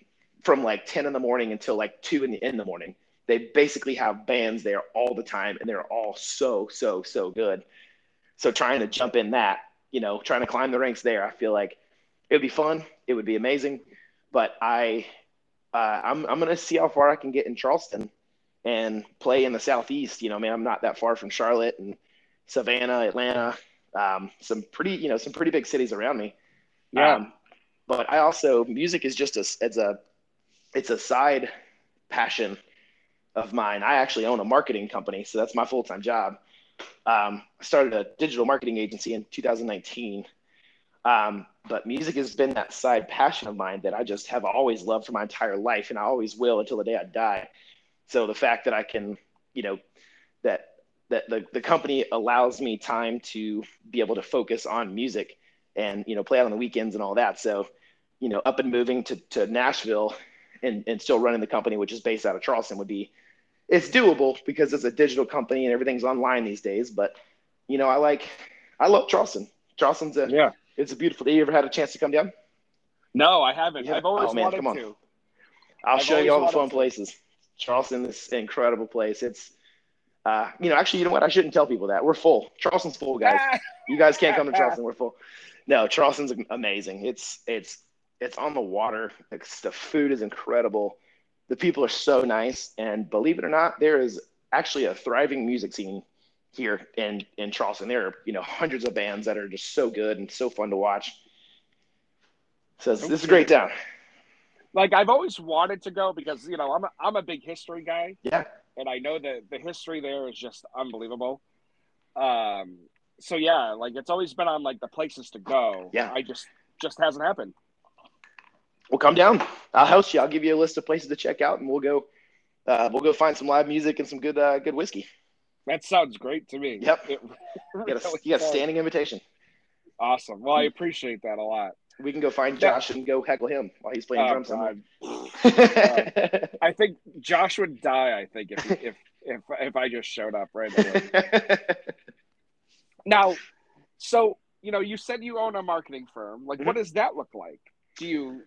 from like ten in the morning until like two in the in the morning, they basically have bands there all the time, and they're all so so so good. So trying to jump in that, you know, trying to climb the ranks there, I feel like it would be fun. It would be amazing. But I, uh, I'm I'm gonna see how far I can get in Charleston and play in the Southeast. You know, I mean, I'm not that far from Charlotte and Savannah, Atlanta, um, some pretty you know some pretty big cities around me. Yeah. Um, but I also, music is just a, it's a, it's a side passion of mine. I actually own a marketing company. So that's my full-time job. Um, I started a digital marketing agency in two thousand nineteen. Um, but music has been that side passion of mine that I just have always loved for my entire life. And I always will until the day I die. So the fact that I can, you know, that, that the, the company allows me time to be able to focus on music and, you know, play out on the weekends and all that. So, you know, up and moving to, to Nashville and, and still running the company, which is based out of Charleston, would be, it's doable because it's a digital company and everything's online these days. But, you know, I like, I love Charleston. Charleston's a, yeah. It's a beautiful day. You ever had a chance to come down? No, I haven't. Yeah. I've always oh, man, wanted come on. to. I'll I've show you all the fun to. places. Charleston is an incredible place. It's, uh, you know, actually, you know what? I shouldn't tell people that. We're full. Charleston's full, guys. You guys can't come to Charleston. We're full. No, Charleston's amazing. It's it's it's on the water. It's, the food is incredible. The people are so nice. And believe it or not, there is actually a thriving music scene here in, in Charleston. There are, you know, hundreds of bands that are just so good and so fun to watch. So it's, this is a great town. Like, I've always wanted to go because, you know, I'm a, I'm a big history guy. Yeah. And I know that the history there is just unbelievable. Um. So, yeah, like, it's always been on, like, the places to go. Yeah. I just, just hasn't happened. Well, come down. I'll host you. I'll give you a list of places to check out, and we'll go uh, we'll go find some live music and some good uh, good whiskey. That sounds great to me. Yep. It really you got a, you got a standing invitation. Awesome. Well, I appreciate that a lot. We can go find Josh yeah. and go heckle him while he's playing oh, drums. uh, I think Josh would die, I think, if if, if, if I just showed up right away. Now, so, you know, you said you own a marketing firm. Like, mm-hmm. what does that look like? Do you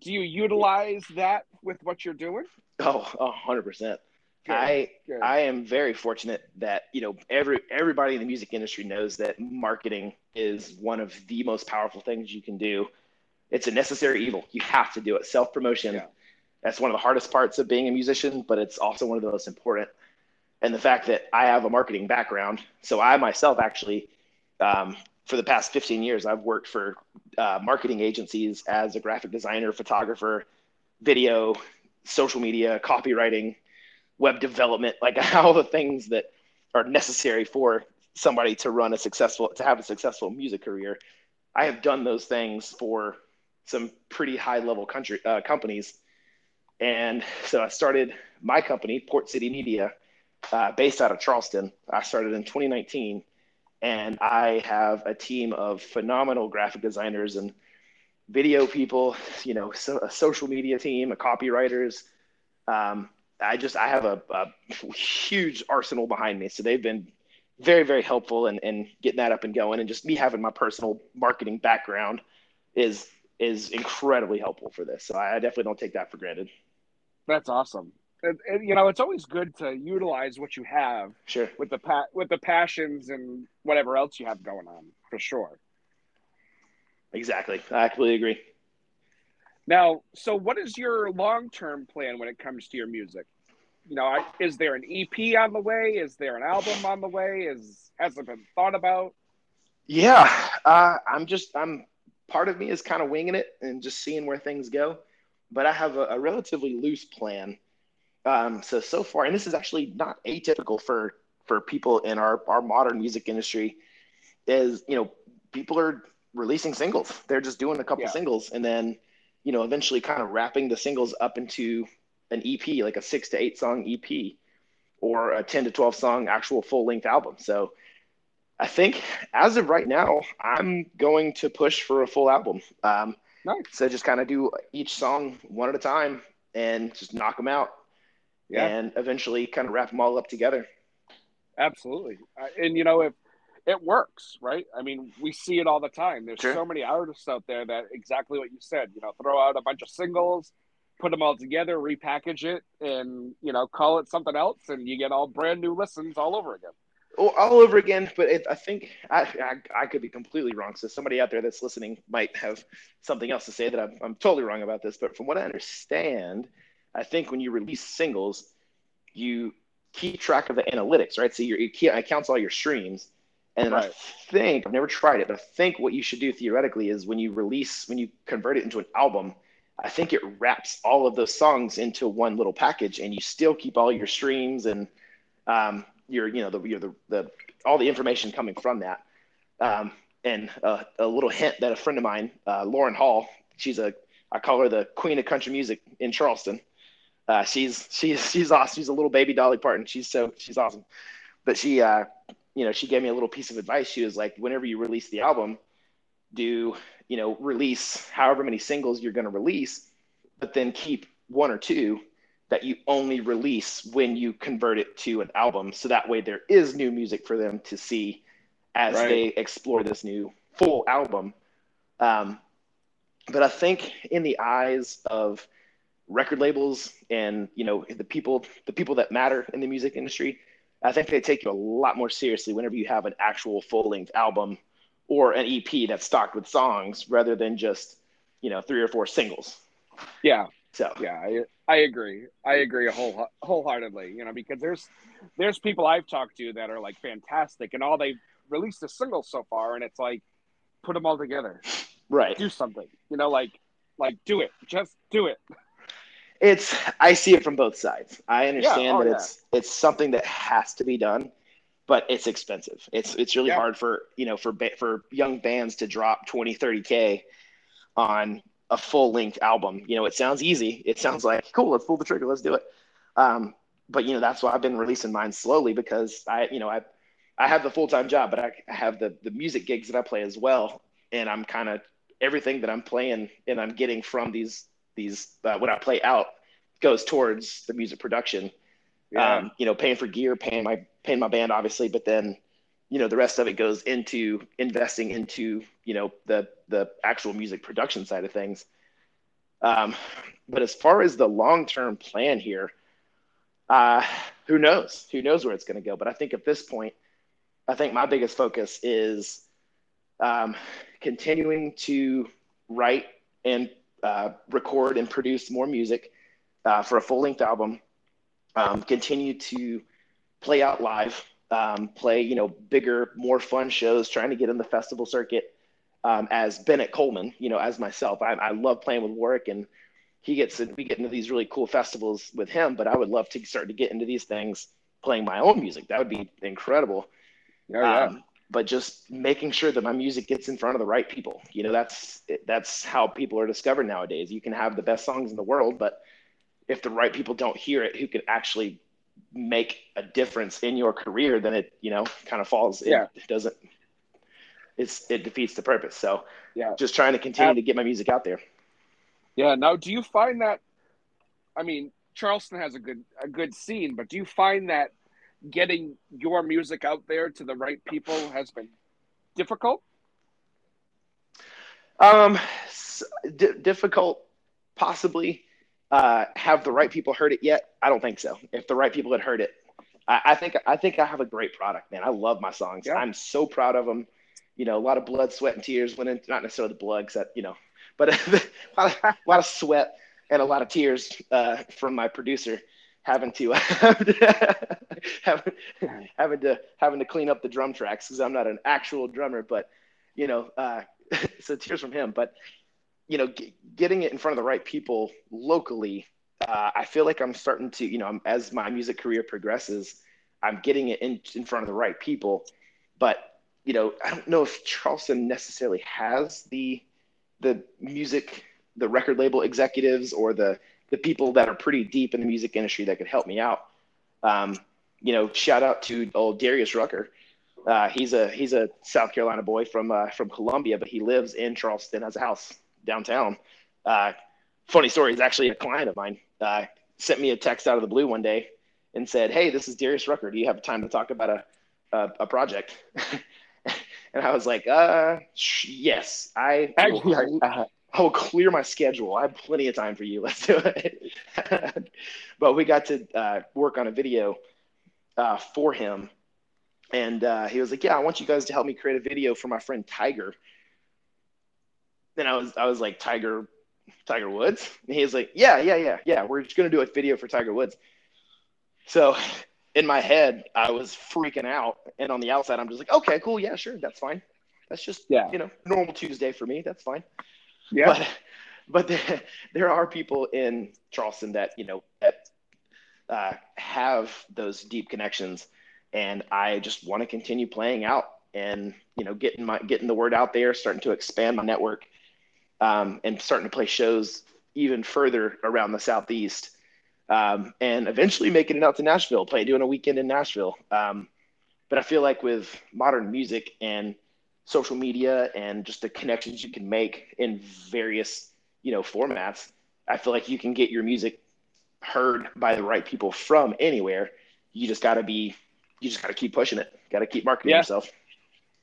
do you utilize that with what you're doing? Oh, one hundred percent. Good, I good. I am very fortunate that, you know, every everybody in the music industry knows that marketing is one of the most powerful things you can do. It's a necessary evil. You have to do it. Self-promotion. Yeah. That's one of the hardest parts of being a musician, but it's also one of the most important. And the fact that I have a marketing background, so I myself actually, um, for the past fifteen years, I've worked for uh, marketing agencies as a graphic designer, photographer, video, social media, copywriting, web development, like all the things that are necessary for somebody to run a successful, to have a successful music career. I have done those things for some pretty high-level country uh, companies. And so I started my company, Port City Media, Uh, based out of Charleston. I started in twenty nineteen, and I have a team of phenomenal graphic designers and video people, you know, so a social media team, a copywriters. Um, I just, I have a, a huge arsenal behind me. So they've been very, very helpful in, in getting that up and going. And just me having my personal marketing background is, is incredibly helpful for this. So I definitely don't take that for granted. That's awesome. And, and, you know, it's always good to utilize what you have sure. with the pa- with the passions and whatever else you have going on, for sure. Exactly. I completely agree. Now, so what is your long-term plan when it comes to your music? You know, I, is there an E P on the way? Is there an album on the way? Is hasn't been thought about? Yeah, uh, I'm just, I'm, part of me is kind of winging it and just seeing where things go. But I have a, a relatively loose plan. Um, so, so far, and this is actually not atypical for, for people in our, our modern music industry, is, you know, people are releasing singles. They're just doing a couple yeah. singles and then, you know, eventually kind of wrapping the singles up into an E P, like a six to eight song E P or a ten to twelve song actual full length album. So I think as of right now, I'm going to push for a full album. Um, nice. So just kind of do each song one at a time and just knock them out yeah. and eventually kind of wrap them all up together. Absolutely. Uh, and, you know, if it works, right? I mean, we see it all the time. There's sure. so many artists out there that exactly what you said, you know, throw out a bunch of singles, put them all together, repackage it, and, you know, call it something else, and you get all brand new listens all over again. All over again, but it, I think I, I I could be completely wrong. So somebody out there that's listening might have something else to say that I'm, I'm totally wrong about this. But from what I understand, I think when you release singles, you keep track of the analytics, right? So you're, you it counts all your streams. And right. I think, I've never tried it, but I think what you should do theoretically is when you release, when you convert it into an album, I think it wraps all of those songs into one little package, and you still keep all your streams and um. Your, you know, the, your, the, the, all the information coming from that. Um, and uh, a little hint that a friend of mine, uh, Lauren Hall, she's a, I call her the queen of country music in Charleston. Uh, she's, she's, she's awesome. She's a little baby Dolly Parton. She's so, she's awesome. But she, uh, you know, she gave me a little piece of advice. She was like, whenever you release the album, do, you know, release however many singles you're going to release, but then keep one or two that you only release when you convert it to an album. So that way there is new music for them to see as right. they explore this new full album. Um, but I think in the eyes of record labels and, you know, the people, the people that matter in the music industry, I think they take you a lot more seriously whenever you have an actual full length album or an E P that's stocked with songs rather than just, you know, three or four singles. Yeah. So yeah, I, I agree. I agree whole, wholeheartedly, you know, because there's there's people I've talked to that are like fantastic and all they've released a single so far. And it's like, put them all together. Right. Do something, you know, like like do it. Just do it. It's I see it from both sides. I understand yeah, oh, that yeah. it's it's something that has to be done, but it's expensive. It's it's really yeah. hard for, you know, for for young bands to drop twenty, thirty K on a full length album. You know, it sounds easy. It sounds like, cool, let's pull the trigger. Let's do it. Um, but you know, that's why I've been releasing mine slowly because I, you know, I, I have the full-time job, but I have the, the music gigs that I play as well. And I'm kind of everything that I'm playing and I'm getting from these, these, uh, when I play out goes towards the music production, yeah. um, you know, paying for gear, paying my, paying my band, obviously, but then, you know, the rest of it goes into investing into, you know, the, the actual music production side of things. Um, but as far as the long-term plan here, uh, who knows, who knows where it's going to go. But I think at this point, I think my biggest focus is um, continuing to write and uh, record and produce more music uh, for a full length album, um, continue to play out live, Um, play, you know, bigger, more fun shows, trying to get in the festival circuit um, as Bennett Coleman, you know, as myself. I, I love playing with Warwick and he gets, we get into these really cool festivals with him, but I would love to start to get into these things playing my own music. That would be incredible. Yeah, yeah. Um, but just making sure that my music gets in front of the right people. You know, that's, that's how people are discovered nowadays. You can have the best songs in the world, but if the right people don't hear it, who can actually make a difference in your career, then it, you know, kind of falls. Yeah. It, it doesn't, it's, it defeats the purpose. So yeah, just trying to continue uh, to get my music out there. Yeah. Now, do you find that, I mean, Charleston has a good, a good scene, but do you find that getting your music out there to the right people has been difficult? Um, d- difficult, possibly. Uh, have the right people heard it yet? I don't think so. If the right people had heard it, I, I think I think I have a great product, man. I love my songs. Yeah. I'm so proud of them. You know, a lot of blood, sweat, and tears went in. Not necessarily the blood, that you know, but a, lot of, a lot of sweat and a lot of tears uh, from my producer having to having, having to having to clean up the drum tracks because I'm not an actual drummer, but you know, uh, so tears from him. But you know, g- getting it in front of the right people locally, uh, I feel like I'm starting to, you know, as my music career progresses, I'm getting it in, in front of the right people. But you know, I don't know if Charleston necessarily has the the music, the record label executives, or the the people that are pretty deep in the music industry that could help me out. Um, you know, shout out to old Darius Rucker. Uh, he's a, he's a South Carolina boy from, uh, from Columbia, but he lives in Charleston, has a house downtown. Uh, funny story. He's actually a client of mine, uh, sent me a text out of the blue one day and said, "Hey, this is Darius Rucker. Do you have time to talk about a, a, a project?" And I was like, uh, sh- yes, I, I will, uh, I will clear my schedule. I have plenty of time for you. Let's do it. But we got to uh, work on a video uh, for him. And uh, he was like, "Yeah, I want you guys to help me create a video for my friend Tiger." Then I was I was like, Tiger, Tiger Woods? And he was like, yeah, yeah, yeah, yeah. "We're just going to do a video for Tiger Woods." So in my head, I was freaking out. And on the outside, I'm just like, okay, cool. Yeah, sure. That's fine. That's just, yeah. you know, normal Tuesday for me. That's fine. Yeah. But, but there, there are people in Charleston that, you know, that uh, have those deep connections. And I just want to continue playing out and, you know, getting my, getting the word out there, starting to expand my network, um, and starting to play shows even further around the Southeast. Um, and eventually making it out to Nashville, play, doing a weekend in Nashville. Um, but I feel like with modern music and social media and just the connections you can make in various, you know, formats, I feel like you can get your music heard by the right people from anywhere. You just gotta be, you just got to keep pushing it. Got to keep marketing yeah, yourself.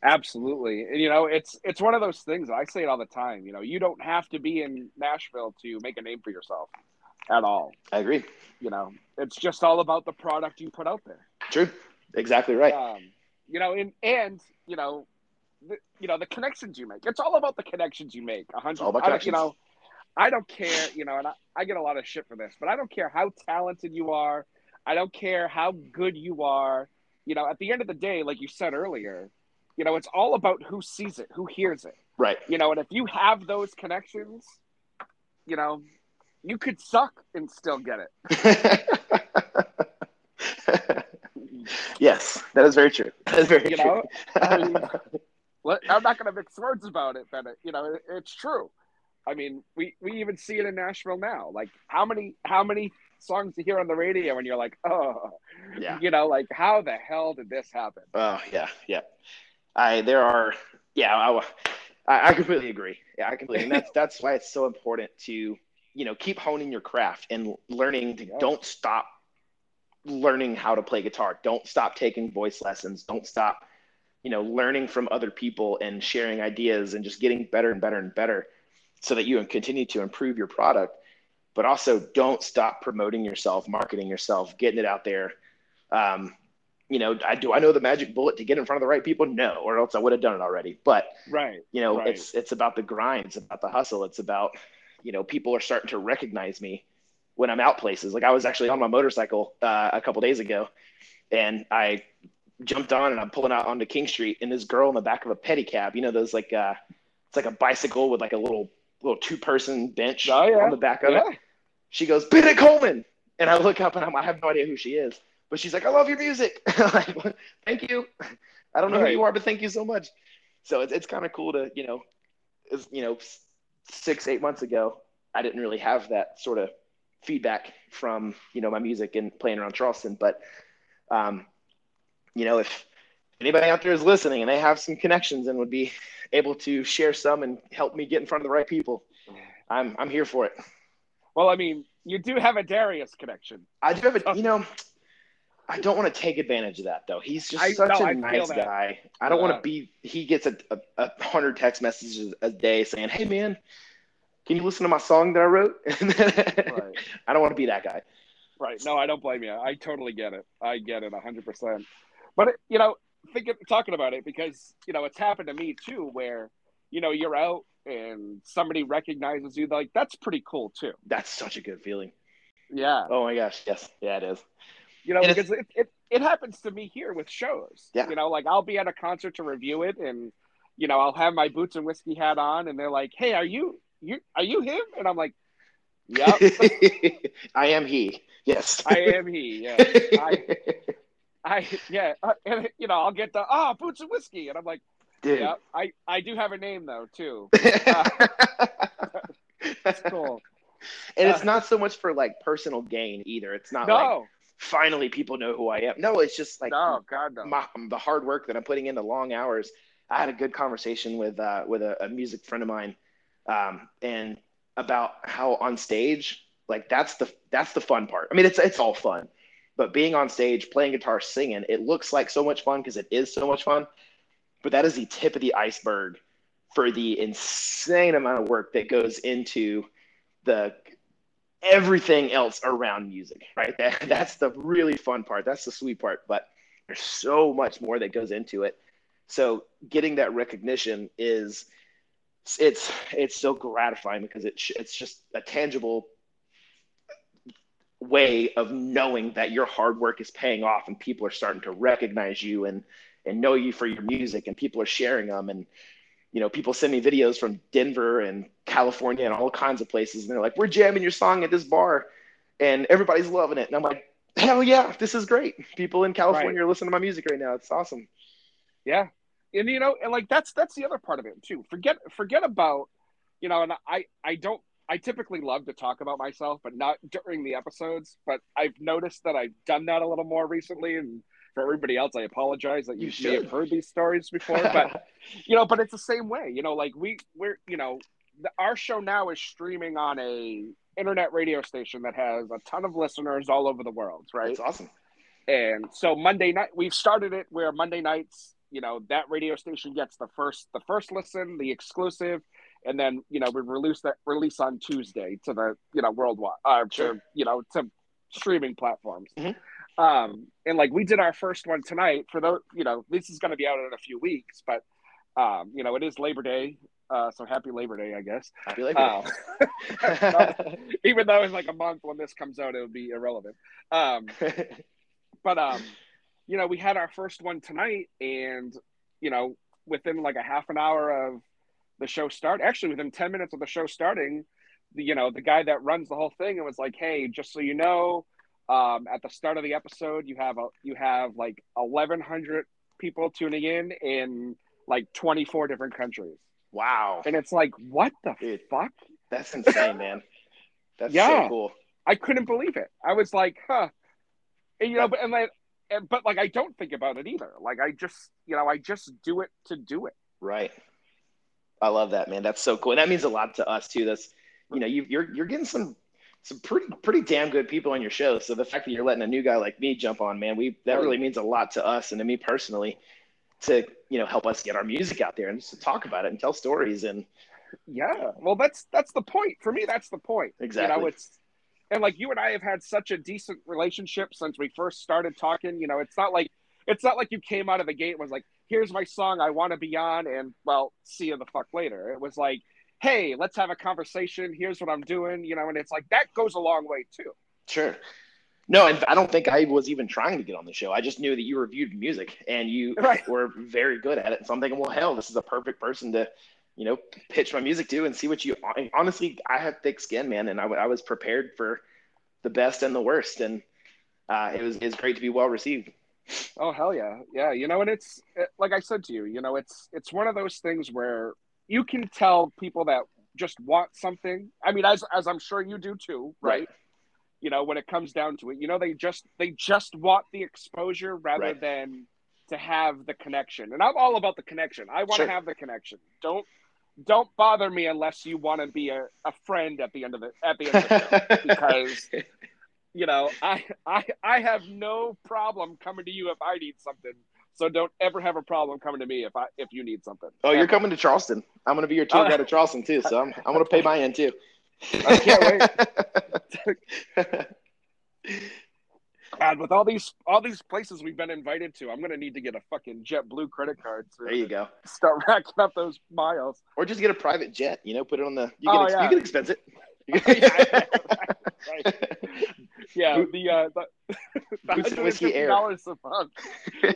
Absolutely. And, you know, it's it's one of those things. I say it all the time. You know, you don't have to be in Nashville to make a name for yourself at all. I agree. You know, it's just all about the product you put out there. True. Exactly right. Um, you know, and, and you know, the, you know, the connections you make. It's all about the connections you make. one hundred percent, it's all about connections. You know, I don't care, you know, and I, I get a lot of shit for this, but I don't care how talented you are. I don't care how good you are. You know, at the end of the day, like you said earlier, you know, it's all about who sees it, who hears it. Right. You know, and if you have those connections, you know, you could suck and still get it. Yes, that is very true. That is very you true. Know, I mean, I'm not going to mix words about it, Bennett. You know, it, it's true. I mean, we, we even see it in Nashville now. Like, how many, how many songs you hear on the radio and you're like, oh, yeah. You know, like, how the hell did this happen? Oh, yeah, yeah. I, there are, yeah, I, I completely agree. Yeah, I completely, and that's, that's why it's so important to, you know, keep honing your craft and learning to, yeah. Don't stop learning how to play guitar. Don't stop taking voice lessons. Don't stop, you know, learning from other people and sharing ideas and just getting better and better and better so that you can continue to improve your product. But also don't stop promoting yourself, marketing yourself, getting it out there. Um, you know, I do I know the magic bullet to get in front of the right people? No, or else I would have done it already. But, right, you know, right. it's it's about the grind. It's about the hustle. It's about, you know, people are starting to recognize me when I'm out places. Like, I was actually on my motorcycle uh, a couple days ago, and I jumped on and I'm pulling out onto King Street, and this girl in the back of a pedicab, you know, those like, uh, it's like a bicycle with like a little little two-person bench oh, yeah. on the back of yeah. it. She goes, "Bennett Coleman," and I look up and I'm, I have no idea who she is, but she's like, "I love your music." Like, thank you. I don't know right. who you are, but thank you so much. So it's it's kind of cool to, you know, was, you know, six eight months ago, I didn't really have that sort of feedback from, you know, my music and playing around Charleston. But, um, you know, if anybody out there is listening and they have some connections and would be able to share some and help me get in front of the right people, I'm I'm here for it. Well, I mean, you do have a Darius connection. I do have a, you know, I don't want to take advantage of that, though. He's just I, such no, a I nice guy. I don't uh, want to be, he gets a, a, a hundred text messages a day saying, "Hey, man, can you listen to my song that I wrote?" Right. I don't want to be that guy. Right. No, I don't blame you. I totally get it. I get it one hundred percent. But, it, you know, think of, talking about it because, you know, it's happened to me, too, where, you know, you're out and somebody recognizes you, like, that's pretty cool too. That's such a good feeling. Yeah. Oh my gosh. Yes. Yeah, it is. You know, it because it, it it happens to me here with shows. Yeah. You know, like I'll be at a concert to review it, and you know, I'll have my Boots and Whiskey hat on, and they're like, "Hey, are you you are you him?" And I'm like, "Yep, I am he. Yes, I am he. Yeah, I, I yeah." And you know, I'll get the ah oh, Boots and Whiskey, and I'm like, "Dude, yep, I I do have a name though too." Uh, that's cool. And uh, it's not so much for like personal gain either. It's not no. like finally people know who I am. No, it's just like no, God, no. My, the hard work that I'm putting in, the long hours. I had a good conversation with uh, with a, a music friend of mine, um, and about how on stage, like that's the that's the fun part. I mean, it's it's all fun, but being on stage, playing guitar, singing, it looks like so much fun because it is so much fun. But that is the tip of the iceberg for the insane amount of work that goes into the everything else around music. Right? That that's the really fun part. That's the sweet part. But there's so much more that goes into it. So getting that recognition is it's it's so gratifying because it it's just a tangible way of knowing that your hard work is paying off and people are starting to recognize you and and know you for your music and people are sharing them. And you know, people send me videos from Denver and California and all kinds of places, and they're like, "We're jamming your song at this bar and everybody's loving it." And I'm like, "Hell yeah, this is great. People in California right. are listening to my music right now. It's awesome." Yeah. And, you know, and like, that's, that's the other part of it too. Forget, forget about, you know, and I, I don't, I typically love to talk about myself, but not during the episodes, but I've noticed that I've done that a little more recently. And for everybody else, I apologize that you, you may have heard these stories before, but you know, but it's the same way, you know, like we, we're, you know, the, our show now is streaming on a internet radio station that has a ton of listeners all over the world. Right. It's awesome. And so Monday night, we've started it where Monday nights, you know, that radio station gets the first the first listen, the exclusive, and then, you know, we release that release on Tuesday to the, you know, worldwide, uh, sure. to, you know, to streaming platforms. Mm-hmm. Um, and like we did our first one tonight for those, you know, this is going to be out in a few weeks, but, um, you know, it is Labor Day. Uh, so happy Labor Day, I guess. Happy Labor Day. Uh, even though it's like a month when this comes out, it'll be irrelevant. Um, but, um, you know, we had our first one tonight, and, you know, within like a half an hour of the show start, actually within ten minutes of the show starting, the, you know, the guy that runs the whole thing, it was like, "Hey, just so you know, um, at the start of the episode, you have, a, you have like eleven hundred people tuning in in like twenty-four different countries." Wow. And it's like, what the Dude, fuck? That's insane, man. That's yeah. so cool. I couldn't believe it. I was like, huh. And, you know, but, and like, And, but like, I don't think about it either. Like I just, you know, I just do it to do it. Right. I love that, man. That's so cool. And that means a lot to us too. That's, you know, you, you're, you're getting some, some pretty, pretty damn good people on your show. So the fact that you're letting a new guy like me jump on, man, we, that really means a lot to us and to me personally to, you know, help us get our music out there and just to talk about it and tell stories. And yeah, well, that's, that's the point for me. That's the point. Exactly. You know, it's, and like you and I have had such a decent relationship since we first started talking, you know, it's not like, it's not like you came out of the gate and was like, "Here's my song I want to be on. And well, see you the fuck later." It was like, "Hey, let's have a conversation. Here's what I'm doing." You know? And it's like, that goes a long way too. Sure. No, and I don't think I was even trying to get on the show. I just knew that you reviewed music and you right. were very good at it. So I'm thinking, well, hell, this is a perfect person to, you know, pitch my music to and see what you, honestly, I have thick skin, man. And I, I was prepared for the best and the worst. And uh, it was, it's great to be well received. Oh, hell yeah. Yeah. You know, and it's it, like I said to you, you know, it's, it's one of those things where you can tell people that just want something. I mean, as, as I'm sure you do too, right? right. You know, when it comes down to it, you know, they just, they just want the exposure rather right. than to have the connection. And I'm all about the connection. I want to sure. have the connection. Don't, Don't bother me unless you want to be a, a friend at the end of the at the end of the show, because you know I I I have no problem coming to you if I need something. So don't ever have a problem coming to me if I if you need something. Oh, ever. You're coming to Charleston. I'm gonna be your tour guide to Charleston too. So I'm I'm gonna pay my end too. I can't wait. God, with all these all these places we've been invited to, I'm gonna need to get a fucking JetBlue credit card. So there you go. Start racking up those miles, or just get a private jet. You know, put it on the. You can, oh, ex- yeah. you can expense it. You can- right, right. Yeah, the uh, the, the one hundred fifty dollars a month. The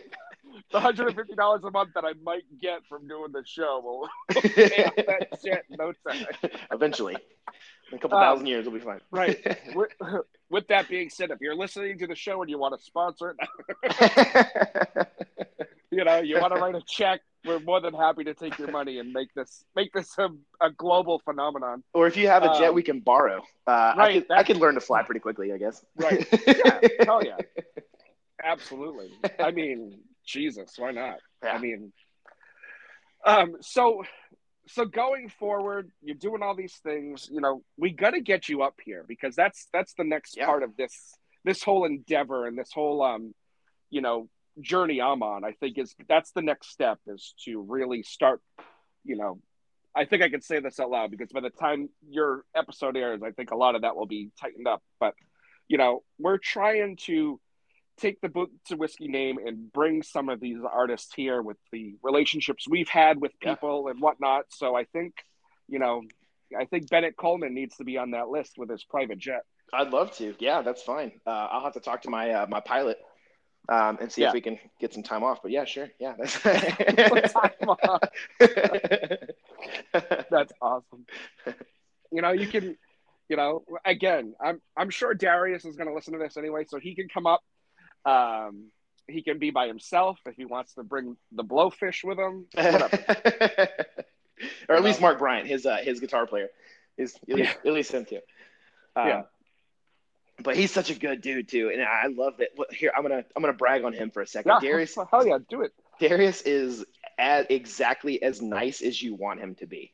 one hundred fifty dollars a month that I might get from doing the show will pay off that shit in no time. Eventually. In a couple uh, thousand years, we'll be fine. Right. With, with that being said, if you're listening to the show and you want to sponsor it, you know, you want to write a check, we're more than happy to take your money and make this make this a, a global phenomenon. Or if you have a jet, um, we can borrow. Uh, right, I could, I could learn to fly pretty quickly, I guess. Right. Yeah. Hell yeah. Absolutely. I mean, Jesus, why not? Yeah. I mean, um, so so going forward, you're doing all these things. You know, we got to get you up here because that's that's the next yeah. part of this this whole endeavor and this whole um, you know, journey I'm on. I think is that's the next step is to really start. You know, I think I can say this out loud because by the time your episode airs, I think a lot of that will be tightened up. But you know, we're trying to take the Boots and Whiskey name and bring some of these artists here with the relationships we've had with people yeah. and whatnot. So I think, you know, I think Bennett Coleman needs to be on that list with his private jet. I'd love to. Yeah, that's fine. Uh, I'll have to talk to my, uh, my pilot um, and see yeah. if we can get some time off, but yeah, sure. Yeah. That's, that's awesome. You know, you can, you know, again, I'm, I'm sure Darius is going to listen to this anyway, so he can come up. Um, he can be by himself if he wants to bring the Blowfish with him, or at least Mark Bryant, his uh, his guitar player, is at least, yeah. at least him too. Uh, yeah, but he's such a good dude too, and I love that. Here, I'm gonna I'm gonna brag on him for a second. Yeah. Darius, hell yeah, do it. Darius is as, exactly as nice as you want him to be.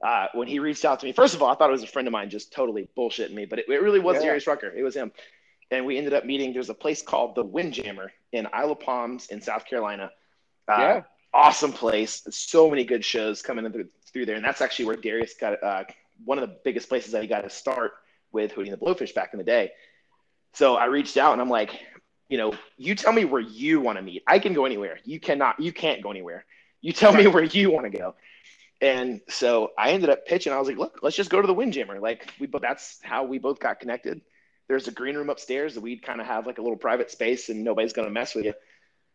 Uh, when he reached out to me, first of all, I thought it was a friend of mine just totally bullshitting me, but it, it really was yeah. Darius Rucker. It was him. And we ended up meeting. There's a place called the Windjammer in Isle of Palms in South Carolina. Uh, yeah. Awesome place. So many good shows coming in through, through there. And that's actually where Darius got uh, one of the biggest places that he got to start with Hootie and the Blowfish back in the day. So I reached out and I'm like, you know, you tell me where you want to meet. I can go anywhere. You cannot, you can't go anywhere. You tell right. me where you want to go. And so I ended up pitching. I was like, look, let's just go to the Windjammer. Like we, but that's how we both got connected. There's a green room upstairs that we'd kind of have like a little private space and nobody's going to mess with you.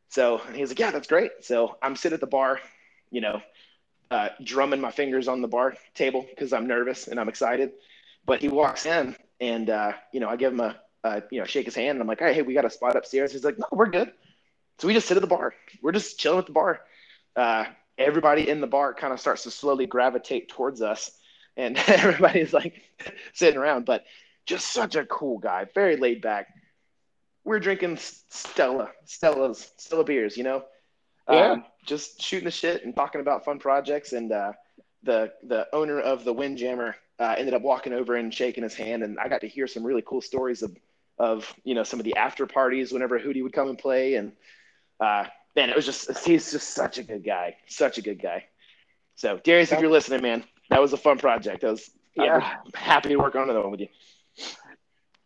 So and he was like, yeah, that's great. So I'm sitting at the bar, you know, uh, drumming my fingers on the bar table because I'm nervous and I'm excited. But he walks in and, uh, you know, I give him a, uh, you know, shake his hand. And I'm like, all right, hey, we got a spot upstairs. He's like, no, we're good. So we just sit at the bar. We're just chilling at the bar. Uh, everybody in the bar kind of starts to slowly gravitate towards us. And everybody's like sitting around. But just such a cool guy, very laid back. We're drinking Stella, Stella's, Stella beers, you know? Yeah. Um, just shooting the shit and talking about fun projects. And uh, the the owner of the Windjammer uh, ended up walking over and shaking his hand. And I got to hear some really cool stories of, of you know, some of the after parties whenever Hootie would come and play. And uh, man, it was just, he's just such a good guy, such a good guy. So, Darius, if you're listening, man, that was a fun project. That was, yeah. I'm happy to work on another one with you.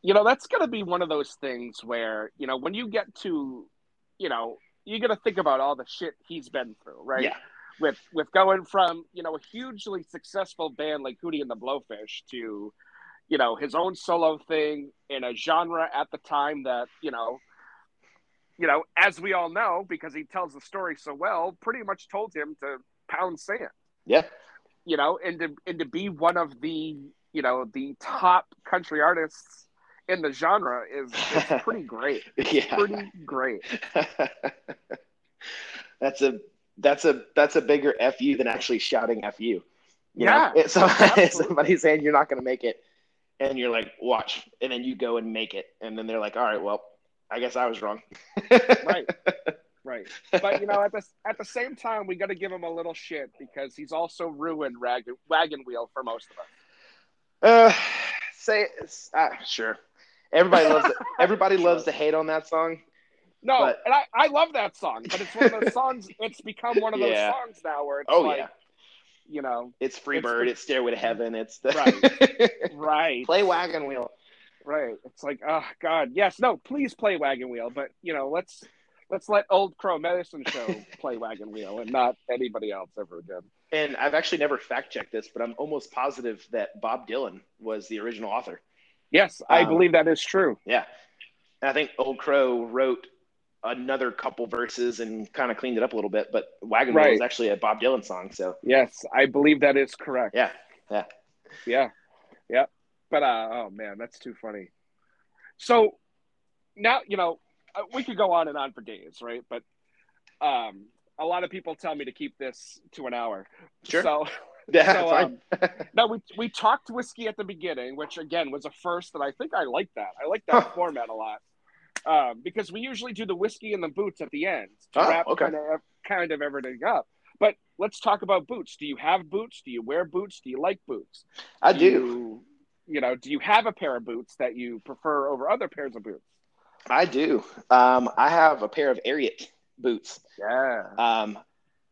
You know, that's going to be one of those things where, you know, when you get to, you know, you're going to think about all the shit he's been through, right? Yeah. With with going from, you know, a hugely successful band like Hootie and the Blowfish to, you know, his own solo thing in a genre at the time that, you know, you know, as we all know, because he tells the story so well, pretty much told him to pound sand. Yeah. You know, and to, and to be one of the, you know, the top country artists in the genre is, is pretty great. yeah. Pretty great. that's a that's a that's a bigger F you than actually shouting F you. You yeah. know? It's, it's somebody saying you're not going to make it, and you're like, watch, and then you go and make it, and then they're like, all right, well, I guess I was wrong. right. Right. But you know, at the at the same time, we got to give him a little shit because he's also ruined rag, wagon wheel for most of us. Uh, say uh, sure. Everybody loves it. Everybody sure. loves to hate on that song. No, but... and I, I love that song, but it's one of those songs. It's become one of those yeah. songs now where it's oh, like, yeah. you know, it's Freebird, it's, it's Stairway to Heaven, it's the right, right. Play Wagon Wheel, right? It's like, oh God, yes, no, please play Wagon Wheel, but you know, let's let's let Old Crow Medicine Show play Wagon Wheel and not anybody else ever again. And I've actually never fact-checked this, but I'm almost positive that Bob Dylan was the original author. Yes, I um, believe that is true. Yeah. And I think Old Crow wrote another couple verses and kind of cleaned it up a little bit, but Wagon Wheel right. is actually a Bob Dylan song. So yes, I believe that is correct. Yeah. Yeah. Yeah. Yeah. But, uh, oh man, that's too funny. So now, you know, we could go on and on for days, right? But um, a lot of people tell me to keep this to an hour. Sure. So, yeah, so um, now we we talked whiskey at the beginning, which again was a first, and I think I like that. I like that huh. format a lot um, because we usually do the whiskey and the boots at the end to oh, wrap okay. kind, of, kind of everything up. But let's talk about boots. Do you have boots? Do you wear boots? Do you like boots? I do. do. You, you know, do you have a pair of boots that you prefer over other pairs of boots? I do. Um, I have a pair of Ariat boots. Yeah. Um,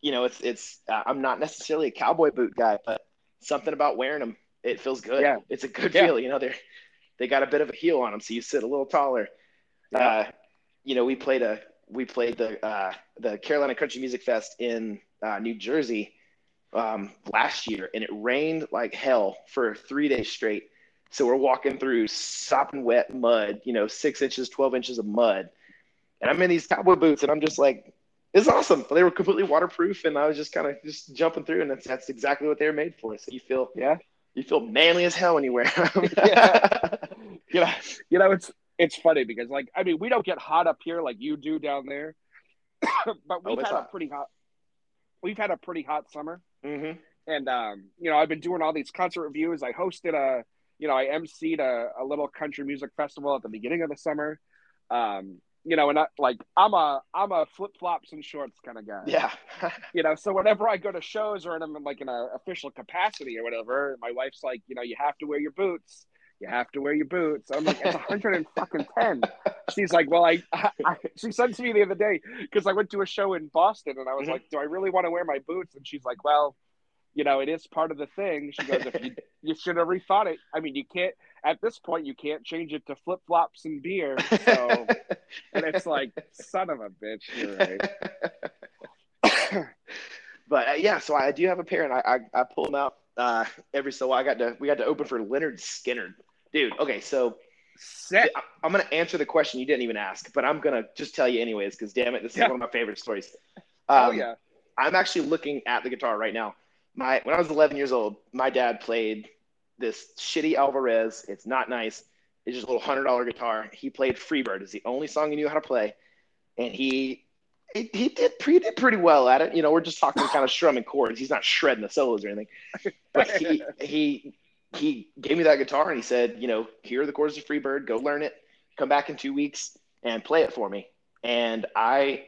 you know, it's it's. Uh, I'm not necessarily a cowboy boot guy, but something about wearing them, it feels good. Yeah. It's a good yeah. feel. You know, they they got a bit of a heel on them, so you sit a little taller. Yeah. Uh, you know, we played a we played the uh, the Carolina Country Music Fest in uh, New Jersey um, last year, and it rained like hell for three days straight. So we're walking through sopping wet mud, you know, six inches, twelve inches of mud. And I'm in these cowboy boots, and I'm just like, it's awesome. They were completely waterproof, and I was just kind of just jumping through, and that's, that's exactly what they were made for. So you feel yeah, you feel manly as hell when you wear them. yeah. You know, you know, it's it's funny because, like, I mean, we don't get hot up here like you do down there. But we've oh, had hot. a pretty hot we've had a pretty hot summer. Mm-hmm. And, um, you know, I've been doing all these concert reviews. I hosted a You know, I emceed a, a little country music festival at the beginning of the summer. Um, you know, and I, like I'm a I'm a flip flops and shorts kind of guy. Yeah. You know, so whenever I go to shows or I'm in like in an official capacity or whatever, my wife's like, you know, you have to wear your boots. You have to wear your boots. I'm like, it's one hundred ten. She's like, well, I, I, I. She said to me the other day because I went to a show in Boston and I was mm-hmm. like, do I really want to wear my boots? And she's like, well. You know, it is part of the thing. She goes, if you, you should have rethought it. I mean, you can't, at this point, you can't change it to flip-flops and beer. So, and it's like, son of a bitch, you're right. But, uh, yeah, so I do have a pair, and I I, I pull them out uh, every so while. I got to, we got to open for Lynyrd Skynyrd. Dude, okay, so Sick. I'm going to answer the question you didn't even ask, but I'm going to just tell you anyways because, damn it, this is yeah. one of my favorite stories. Um, oh, yeah. I'm actually looking at the guitar right now. My when I was eleven years old, my dad played this shitty Alvarez. It's not nice. It's just a little one hundred dollar guitar. He played Freebird. It's the only song he knew how to play. And he he, he did, he did pretty well at it. You know, we're just talking kind of strumming chords. He's not shredding the solos or anything. But he, he, he gave me that guitar and he said, you know, here are the chords of Freebird. Go learn it. Come back in two weeks and play it for me. And I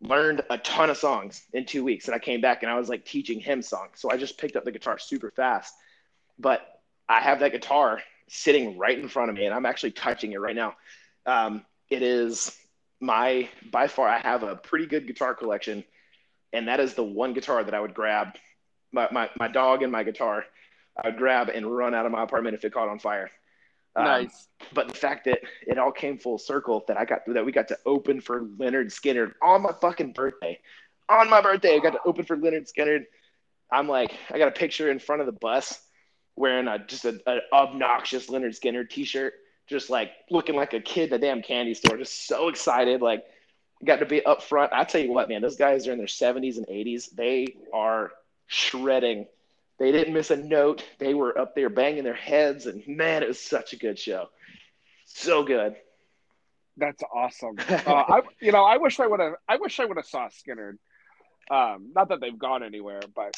learned a ton of songs in two weeks. And I came back and I was like teaching him songs. So I just picked up the guitar super fast, but I have that guitar sitting right in front of me and I'm actually touching it right now. Um, it is my, by far, I have a pretty good guitar collection. And that is the one guitar that I would grab my, my, my dog and my guitar. I would grab and run out of my apartment if it caught on fire. Nice. Um, but the fact that it all came full circle that I got that we got to open for Lynyrd Skynyrd on my fucking birthday. On my birthday, I got to open for Lynyrd Skynyrd. I'm like, I got a picture in front of the bus wearing a just an obnoxious Lynyrd Skynyrd t-shirt, just like looking like a kid in a damn candy store, just so excited. Like, got to be up front. I tell you what, man, those guys are in their seventies and eighties. They are shredding. They didn't miss a note. They were up there banging their heads, and, man, it was such a good show. So good. That's awesome. uh, I, you know, I wish I would have I wish I would have saw Skynyrd. Um, not that they've gone anywhere, but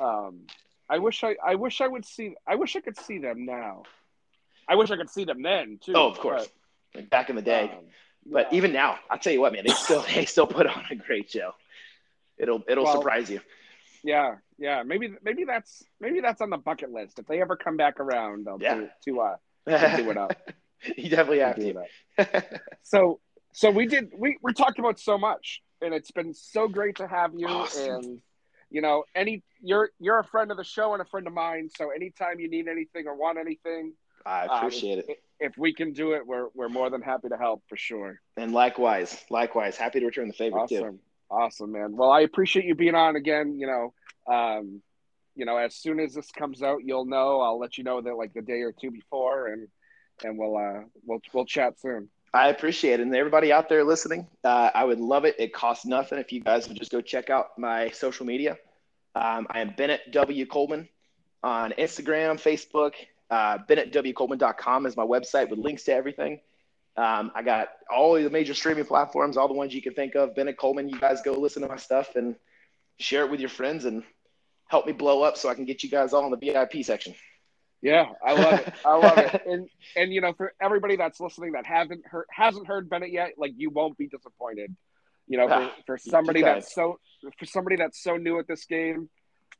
um, I wish I, I wish I would see – I wish I could see them now. I wish I could see them then, too. Oh, of course. But, like back in the day. Um, but yeah. even now, I'll tell you what, man, they still they still put on a great show. It'll It'll well, surprise you. Yeah, yeah. Maybe, maybe that's maybe that's on the bucket list. If they ever come back around, they'll yeah. do to uh do it up. You definitely have to. That. so, so we did. We we talked about so much, and it's been so great to have you. Awesome. And you know, any you're you're a friend of the show and a friend of mine. So anytime you need anything or want anything, I appreciate um, it. If we can do it, we're we're more than happy to help for sure. And likewise, likewise, happy to return the favor awesome. too. Awesome, man. Well, I appreciate you being on again. You know, um, you know, as soon as this comes out, you'll know. I'll let you know that like the day or two before, and and we'll uh, we'll we'll chat soon. I appreciate it. And everybody out there listening, uh, I would love it. It costs nothing if you guys would just go check out my social media. Um, I am Bennett W. Coleman on Instagram, Facebook. Uh, Bennett W Coleman dot com is my website with links to everything. Um, I got all the major streaming platforms, all the ones you can think of. Bennett Coleman, you guys go listen to my stuff and share it with your friends and help me blow up so I can get you guys all in the V I P section. Yeah, I love it. I love it. And, and you know, for everybody that's listening that haven't heard, hasn't heard Bennett yet, like, you won't be disappointed. You know, for, ah, for somebody that's so for somebody that's so new at this game,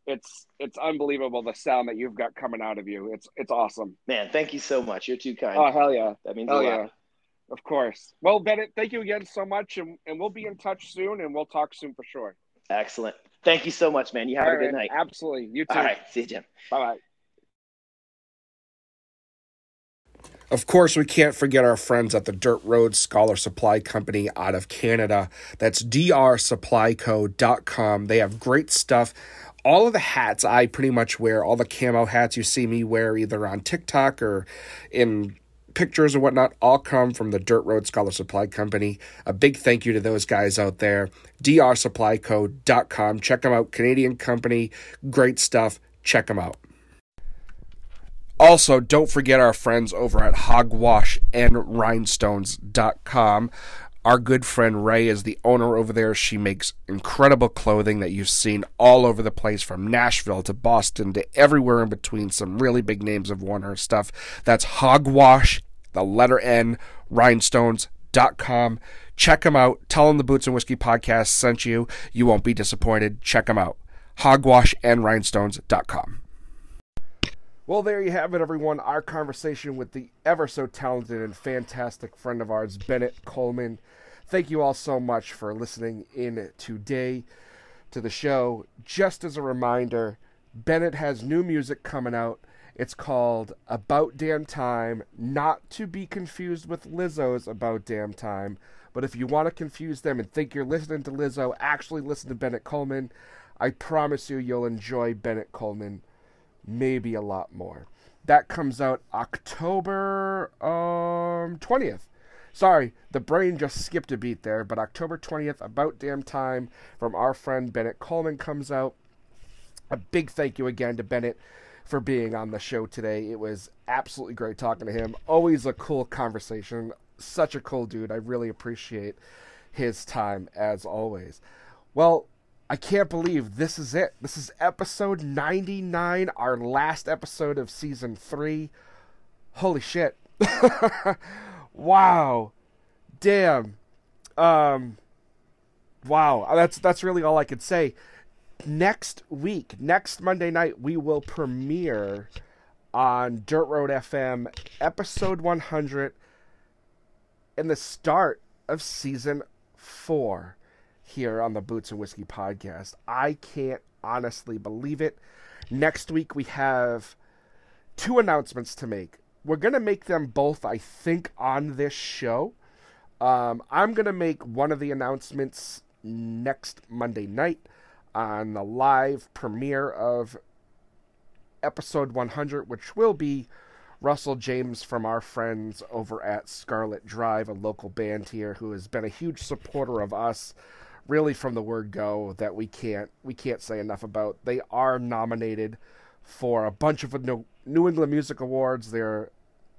it's it's unbelievable the sound that you've got coming out of you. It's it's awesome. Man, thank you so much. You're too kind. Oh, hell yeah. That means hell a lot. Yeah. Of course. Well, Bennett, thank you again so much, and, and we'll be in touch soon, and we'll talk soon for sure. Excellent. Thank you so much, man. You have All a good right. night. Absolutely. You too. All right. See you, Jim. Bye-bye. Of course, we can't forget our friends at the Dirt Road Scholar Supply Company out of Canada. That's D R supply co dot com. They have great stuff. All of the hats I pretty much wear, all the camo hats you see me wear either on TikTok or in pictures and whatnot, all come from the Dirt Road Scholar Supply Company. A big thank you to those guys out there. D R supply co dot com. Check them out. Canadian company. Great stuff. Check them out. Also, don't forget our friends over at hogwash and rhinestones dot com. Our good friend Ray is the owner over there. She makes incredible clothing that you've seen all over the place, from Nashville to Boston to everywhere in between. Some really big names have worn her stuff. That's hogwash, the letter N, rhinestones dot com. Check them out. Tell them the Boots and Whiskey podcast sent you. You won't be disappointed. Check them out. hogwash and rhinestones dot com. Well, there you have it, everyone. Our conversation with the ever-so-talented and fantastic friend of ours, Bennett Coleman. Thank you all so much for listening in today to the show. Just as a reminder, Bennett has new music coming out. It's called About Damn Time, not to be confused with Lizzo's About Damn Time. But if you want to confuse them and think you're listening to Lizzo, actually listen to Bennett Coleman. I promise you, you'll enjoy Bennett Coleman. Maybe a lot more. That comes out October um, twentieth. Sorry, the brain just skipped a beat there, but October twentieth, About Damn Time, from our friend Bennett Coleman, comes out. A big thank you again to Bennett for being on the show today. It was absolutely great talking to him. Always a cool conversation. Such a cool dude. I really appreciate his time, as always. Well, I can't believe this is it. This is episode ninety-nine, our last episode of season three. Holy shit. Wow. Damn. Um, wow. That's, that's really all I could say. Next week, next Monday night, we will premiere on Dirt Road F M episode one hundred and the start of season four. Here on the Boots and Whiskey podcast. I can't honestly believe it. Next week we have two announcements to make. We're going to make them both, I think, on this show. Um, I'm going to make one of the announcements next Monday night on the live premiere of episode one hundred, which will be Russell James from our friends over at Scarlet Drive, a local band here who has been a huge supporter of us. Really, from the word go, that we can't we can't say enough about. They are nominated for a bunch of New England Music Awards. They're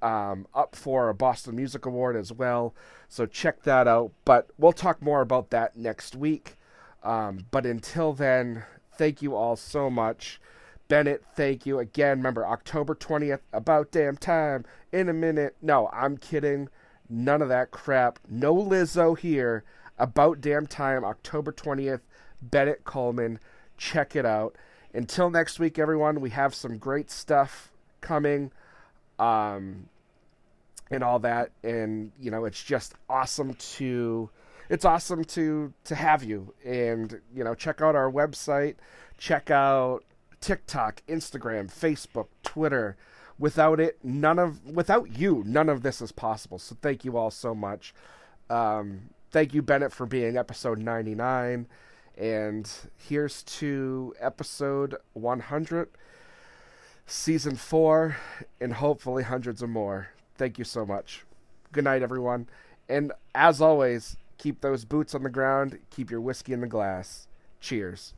um, up for a Boston Music Award as well. So check that out. But we'll talk more about that next week. Um, but until then, thank you all so much. Bennett, thank you again. Remember, October twentieth, About Damn Time, in a minute. No, I'm kidding. None of that crap. No Lizzo here. About Damn Time, October twentieth, Bennett Coleman. Check it out. Until next week, everyone, we have some great stuff coming um, and all that. And, you know, it's just awesome to, it's awesome to, to have you. And, you know, check out our website. Check out TikTok, Instagram, Facebook, Twitter. Without it, none of, without you, none of this is possible. So thank you all so much. Um, Thank you, Bennett, for being episode ninety-nine. And here's to episode one hundred, season four, and hopefully hundreds of more. Thank you so much. Good night, everyone. And as always, keep those boots on the ground. Keep your whiskey in the glass. Cheers.